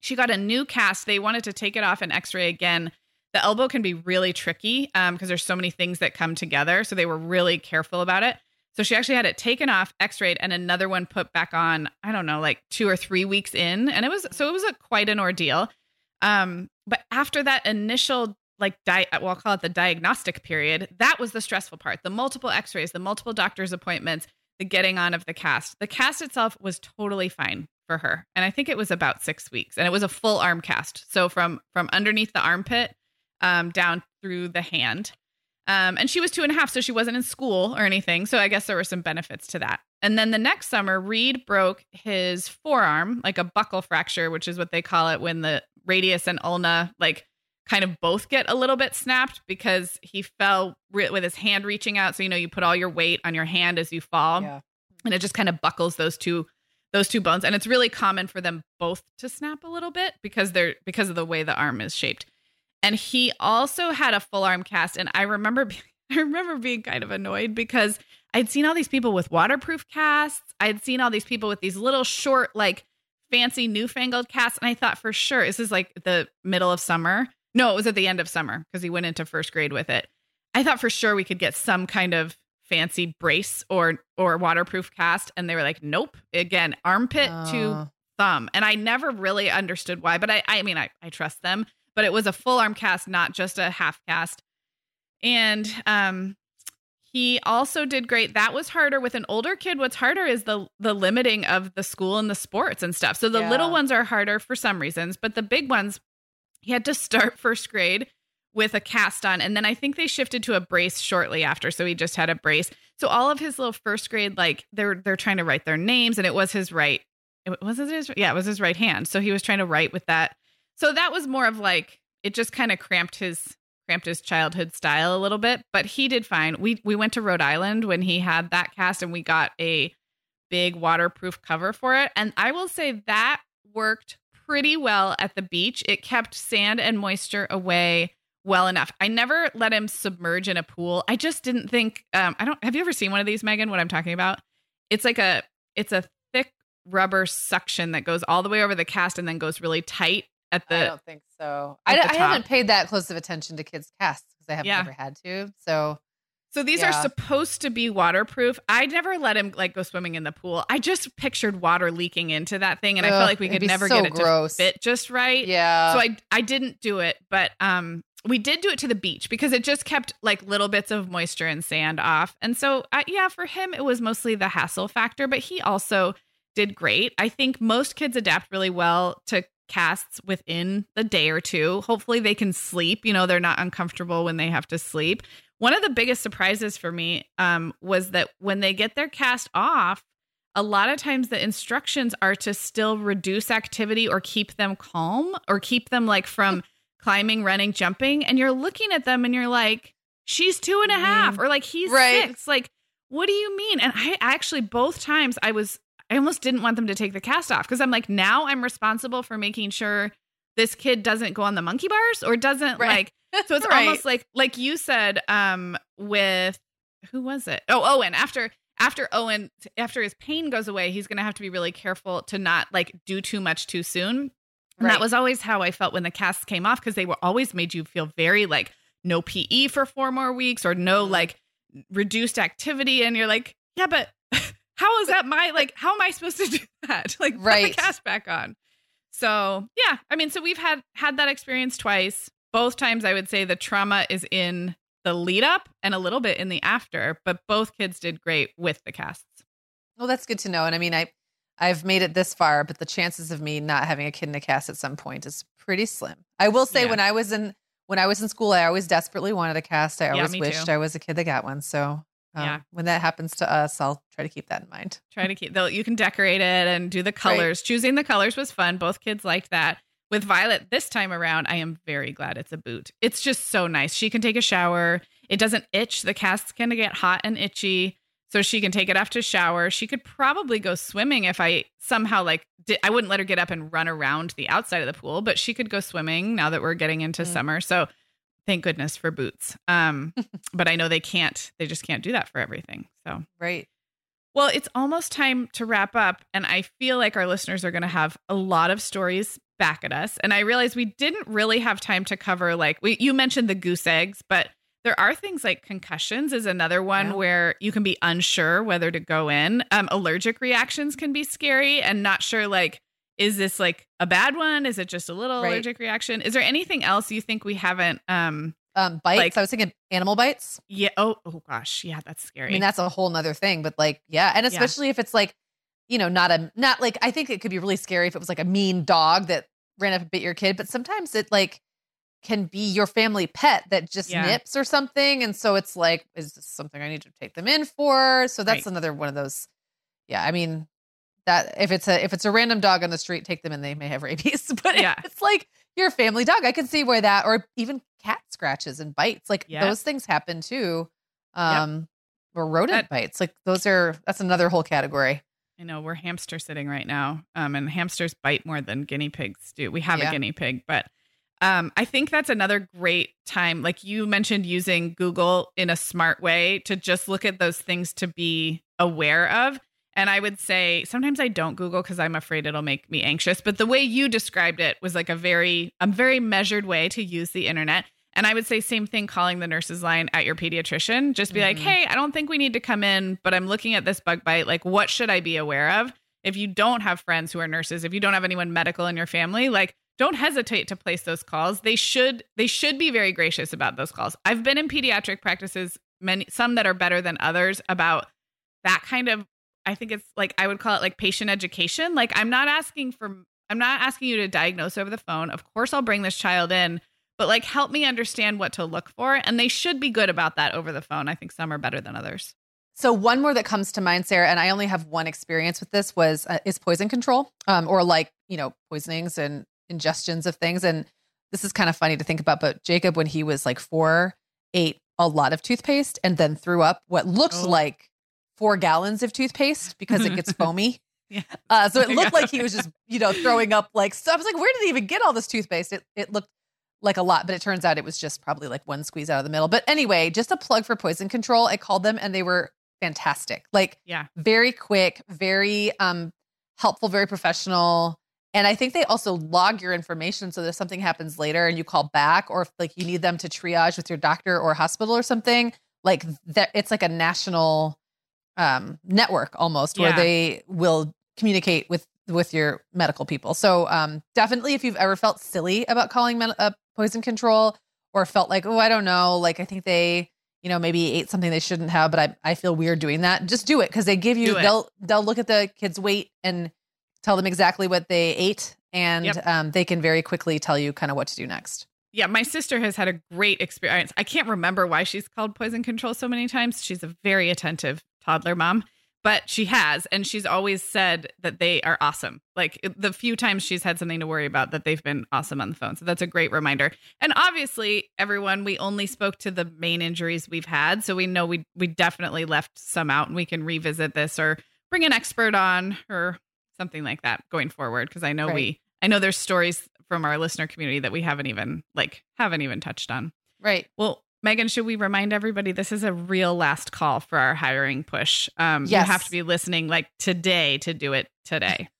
She got a new cast. They wanted to take it off and x-ray again. The elbow can be really tricky um, because there's so many things that come together. So they were really careful about it. So she actually had it taken off, x-rayed, and another one put back on, I don't know, like two or three weeks in. And it was, so it was a, quite an ordeal. Um, but after that initial, like, di- well, I'll call it the diagnostic period, that was the stressful part. The multiple x-rays, the multiple doctor's appointments, the getting on of the cast. The cast itself was totally fine for her. And I think it was about six weeks and it was a full arm cast. So from, from underneath the armpit um, down through the hand. Um, and she was two and a half, so she wasn't in school or anything. So I guess there were some benefits to that. And then the next summer, Reed broke his forearm, like a buckle fracture, which is what they call it when the radius and ulna, like kind of both get a little bit snapped because he fell re- with his hand reaching out. So, you know, you put all your weight on your hand as you fall yeah. and it just kind of buckles those two those two bones. And it's really common for them both to snap a little bit because they're, because of the way the arm is shaped. And he also had a full arm cast. And I remember, I remember being kind of annoyed because I'd seen all these people with waterproof casts. I'd seen all these people with these little short, like fancy newfangled casts. And I thought for sure, this is like the middle of summer. No, it was at the end of summer because he went into first grade with it. I thought for sure we could get some kind of fancy brace or or waterproof cast, and they were like, nope, again, armpit uh. to thumb. And I never really understood why, but I I mean I, I trust them, but it was a full arm cast, not just a half cast. And um he also did great. That was harder with an older kid. What's harder is the the limiting of the school and the sports and stuff. So the yeah. little ones are harder for some reasons, but the big ones, he had to start first grade with a cast on. And then I think they shifted to a brace shortly after. So he just had a brace. So all of his little first grade, like they're, they're trying to write their names, and it was his right. It was his, yeah, it was his right hand. So he was trying to write with that. So that was more of like, it just kind of cramped his, cramped his childhood style a little bit, but he did fine. We, we went to Rhode Island when he had that cast, and we got a big waterproof cover for it. And I will say that worked pretty well at the beach. It kept sand and moisture away well enough. I never let him submerge in a pool. I just didn't think, um, I don't, have you ever seen one of these, Megan, what I'm talking about? It's like a, it's a thick rubber suction that goes all the way over the cast and then goes really tight at the, I don't think so. I, I haven't paid that close of attention to kids' casts because I haven't yeah. ever had to. So, so these yeah. are supposed to be waterproof. I never let him like go swimming in the pool. I just pictured water leaking into that thing. And Ugh, I felt like we could never so get it gross. to fit just right. Yeah. So I, I didn't do it, but, um, we did do it to the beach because it just kept like little bits of moisture and sand off. And so, uh, yeah, for him, it was mostly the hassle factor, but he also did great. I think most kids adapt really well to casts within a day or two. Hopefully they can sleep. You know, they're not uncomfortable when they have to sleep. One of the biggest surprises for me um, was that when they get their cast off, a lot of times the instructions are to still reduce activity or keep them calm or keep them like from climbing, running, jumping. And you're looking at them and you're like, she's two and a half or like he's right. six. Like, what do you mean? And I actually both times I was I almost didn't want them to take the cast off because I'm like, now I'm responsible for making sure this kid doesn't go on the monkey bars or doesn't right. like. So it's right. almost like like you said um, with who was it? Oh, Owen. After after Owen, after his pain goes away, he's going to have to be really careful to not like do too much too soon. And right. that was always how I felt when the casts came off, because they were always made you feel very like no P E for four more weeks or no like reduced activity. And you're like, yeah, but. How is that my, like, how am I supposed to do that? Like, right. put the cast back on. So, yeah. I mean, so we've had had that experience twice. Both times I would say the trauma is in the lead up and a little bit in the after, but both kids did great with the casts. Well, that's good to know. And I mean, I, I've made it this far, but the chances of me not having a kid in a cast at some point is pretty slim. I will say yeah. when I was in, when I was in school, I always desperately wanted a cast. I always yeah, wished too. I was a kid that got one. So. Um, yeah. When that happens to us, I'll try to keep that in mind. Try to keep though. You can decorate it and do the colors. Right. Choosing the colors was fun. Both kids liked that. With Violet this time around, I am very glad it's a boot. It's just so nice. She can take a shower. It doesn't itch. The casts can get hot and itchy. So she can take it off to shower. She could probably go swimming if I somehow like, did, I wouldn't let her get up and run around the outside of the pool, but she could go swimming now that we're getting into mm. summer. So thank goodness for boots. Um, but I know they can't, they just can't do that for everything. So, right. Well, it's almost time to wrap up. And I feel like our listeners are going to have a lot of stories back at us. And I realize we didn't really have time to cover, like we, you mentioned the goose eggs, but there are things like concussions is another one yeah. where you can be unsure whether to go in. Um, allergic reactions can be scary and not sure, like, is this like a bad one? Is it just a little right. allergic reaction? Is there anything else you think we haven't? Um, um, bites. Like, I was thinking animal bites. Yeah. Oh, oh gosh. Yeah. That's scary. I mean, that's a whole nother thing, but like, yeah. And especially yeah. if it's like, you know, not a, not like, I think it could be really scary if it was like a mean dog that ran up and bit your kid, but sometimes it like can be your family pet that just yeah. nips or something. And so it's like, is this something I need to take them in for? So that's right. another one of those. Yeah. I mean, that if it's a if it's a random dog on the street, take them in. They may have rabies, but yeah. it's like your family dog. I can see where that, or even cat scratches and bites, like yes. those things happen too. Um, yep. Or rodent that, bites, like those are that's another whole category. I know we're hamster sitting right now, um, and hamsters bite more than guinea pigs do. We have yeah. a guinea pig, but um, I think that's another great time. Like you mentioned, using Google in a smart way to just look at those things to be aware of. And I would say sometimes I don't Google because I'm afraid it'll make me anxious. But the way you described it was like a very, a very measured way to use the internet. And I would say same thing, calling the nurse's line at your pediatrician. Just be mm-hmm. like, hey, I don't think we need to come in, but I'm looking at this bug bite. Like, what should I be aware of? If you don't have friends who are nurses, if you don't have anyone medical in your family, like don't hesitate to place those calls. They should, they should be very gracious about those calls. I've been in pediatric practices, many, some that are better than others about that kind of, I think it's like, I would call it like patient education. Like I'm not asking for, I'm not asking you to diagnose over the phone. Of course I'll bring this child in, but like, help me understand what to look for. And they should be good about that over the phone. I think some are better than others. So one more that comes to mind, Sarah, and I only have one experience with this was, uh, is poison control, um, or like, you know, poisonings and ingestions of things. And this is kind of funny to think about, but Jacob, when he was like four, ate a lot of toothpaste and then threw up what looks oh. like four gallons of toothpaste because it gets foamy. yeah. Uh, so it looked like he was just, you know, throwing up like stuff. I was like, where did he even get all this toothpaste? It it looked like a lot, but it turns out it was just probably like one squeeze out of the middle. But anyway, just a plug for poison control. I called them and they were fantastic. Like yeah. very quick, very um, helpful, very professional. And I think they also log your information so that if something happens later and you call back, or if like you need them to triage with your doctor or hospital or something, like that, it's like a national Um, network almost yeah. where they will communicate with, with your medical people. So um, definitely if you've ever felt silly about calling med- uh, poison control, or felt like, oh, I don't know. Like I think they, you know, maybe ate something they shouldn't have, but I, I feel weird doing that. Just do it. Cause they give you, they'll, they'll look at the kid's weight and tell them exactly what they ate. And yep. um, they can very quickly tell you kind of what to do next. yeah, my sister has had a great experience. I can't remember why she's called poison control so many times. She's a very attentive toddler mom, but she has. And she's always said that they are awesome. Like the few times she's had something to worry about, that they've been awesome on the phone. So that's a great reminder. And obviously, everyone, we only spoke to the main injuries we've had. So we know we we definitely left some out, and we can revisit this or bring an expert on or something like that going forward. Because I know right. we I know there's stories from our listener community that we haven't even like haven't even touched on. Right. Well, Megan, should we remind everybody this is a real last call for our hiring push? Um, yes. You have to be listening like today to do it today.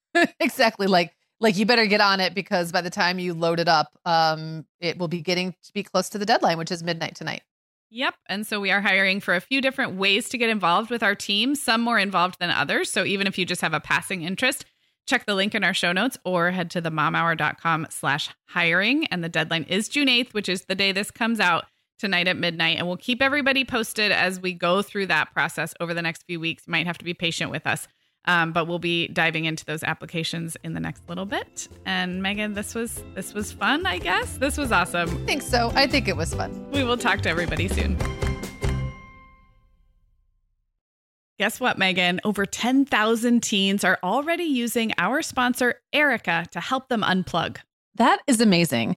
Exactly. Like, like you better get on it, because by the time you load it up, um, it will be getting to be close to the deadline, which is midnight tonight. Yep. And so we are hiring for a few different ways to get involved with our team, some more involved than others. So even if you just have a passing interest, check the link in our show notes or head to themomhour.com slash hiring. And the deadline is June eighth, which is the day this comes out, tonight at midnight. And we'll keep everybody posted as we go through that process over the next few weeks. You might have to be patient with us, um, but we'll be diving into those applications in the next little bit. And Megan, this was this was fun, I guess. This was awesome. I think so. I think it was fun. We will talk to everybody soon. Guess what, Megan? Over ten thousand teens are already using our sponsor, Erika, to help them unplug. That is amazing.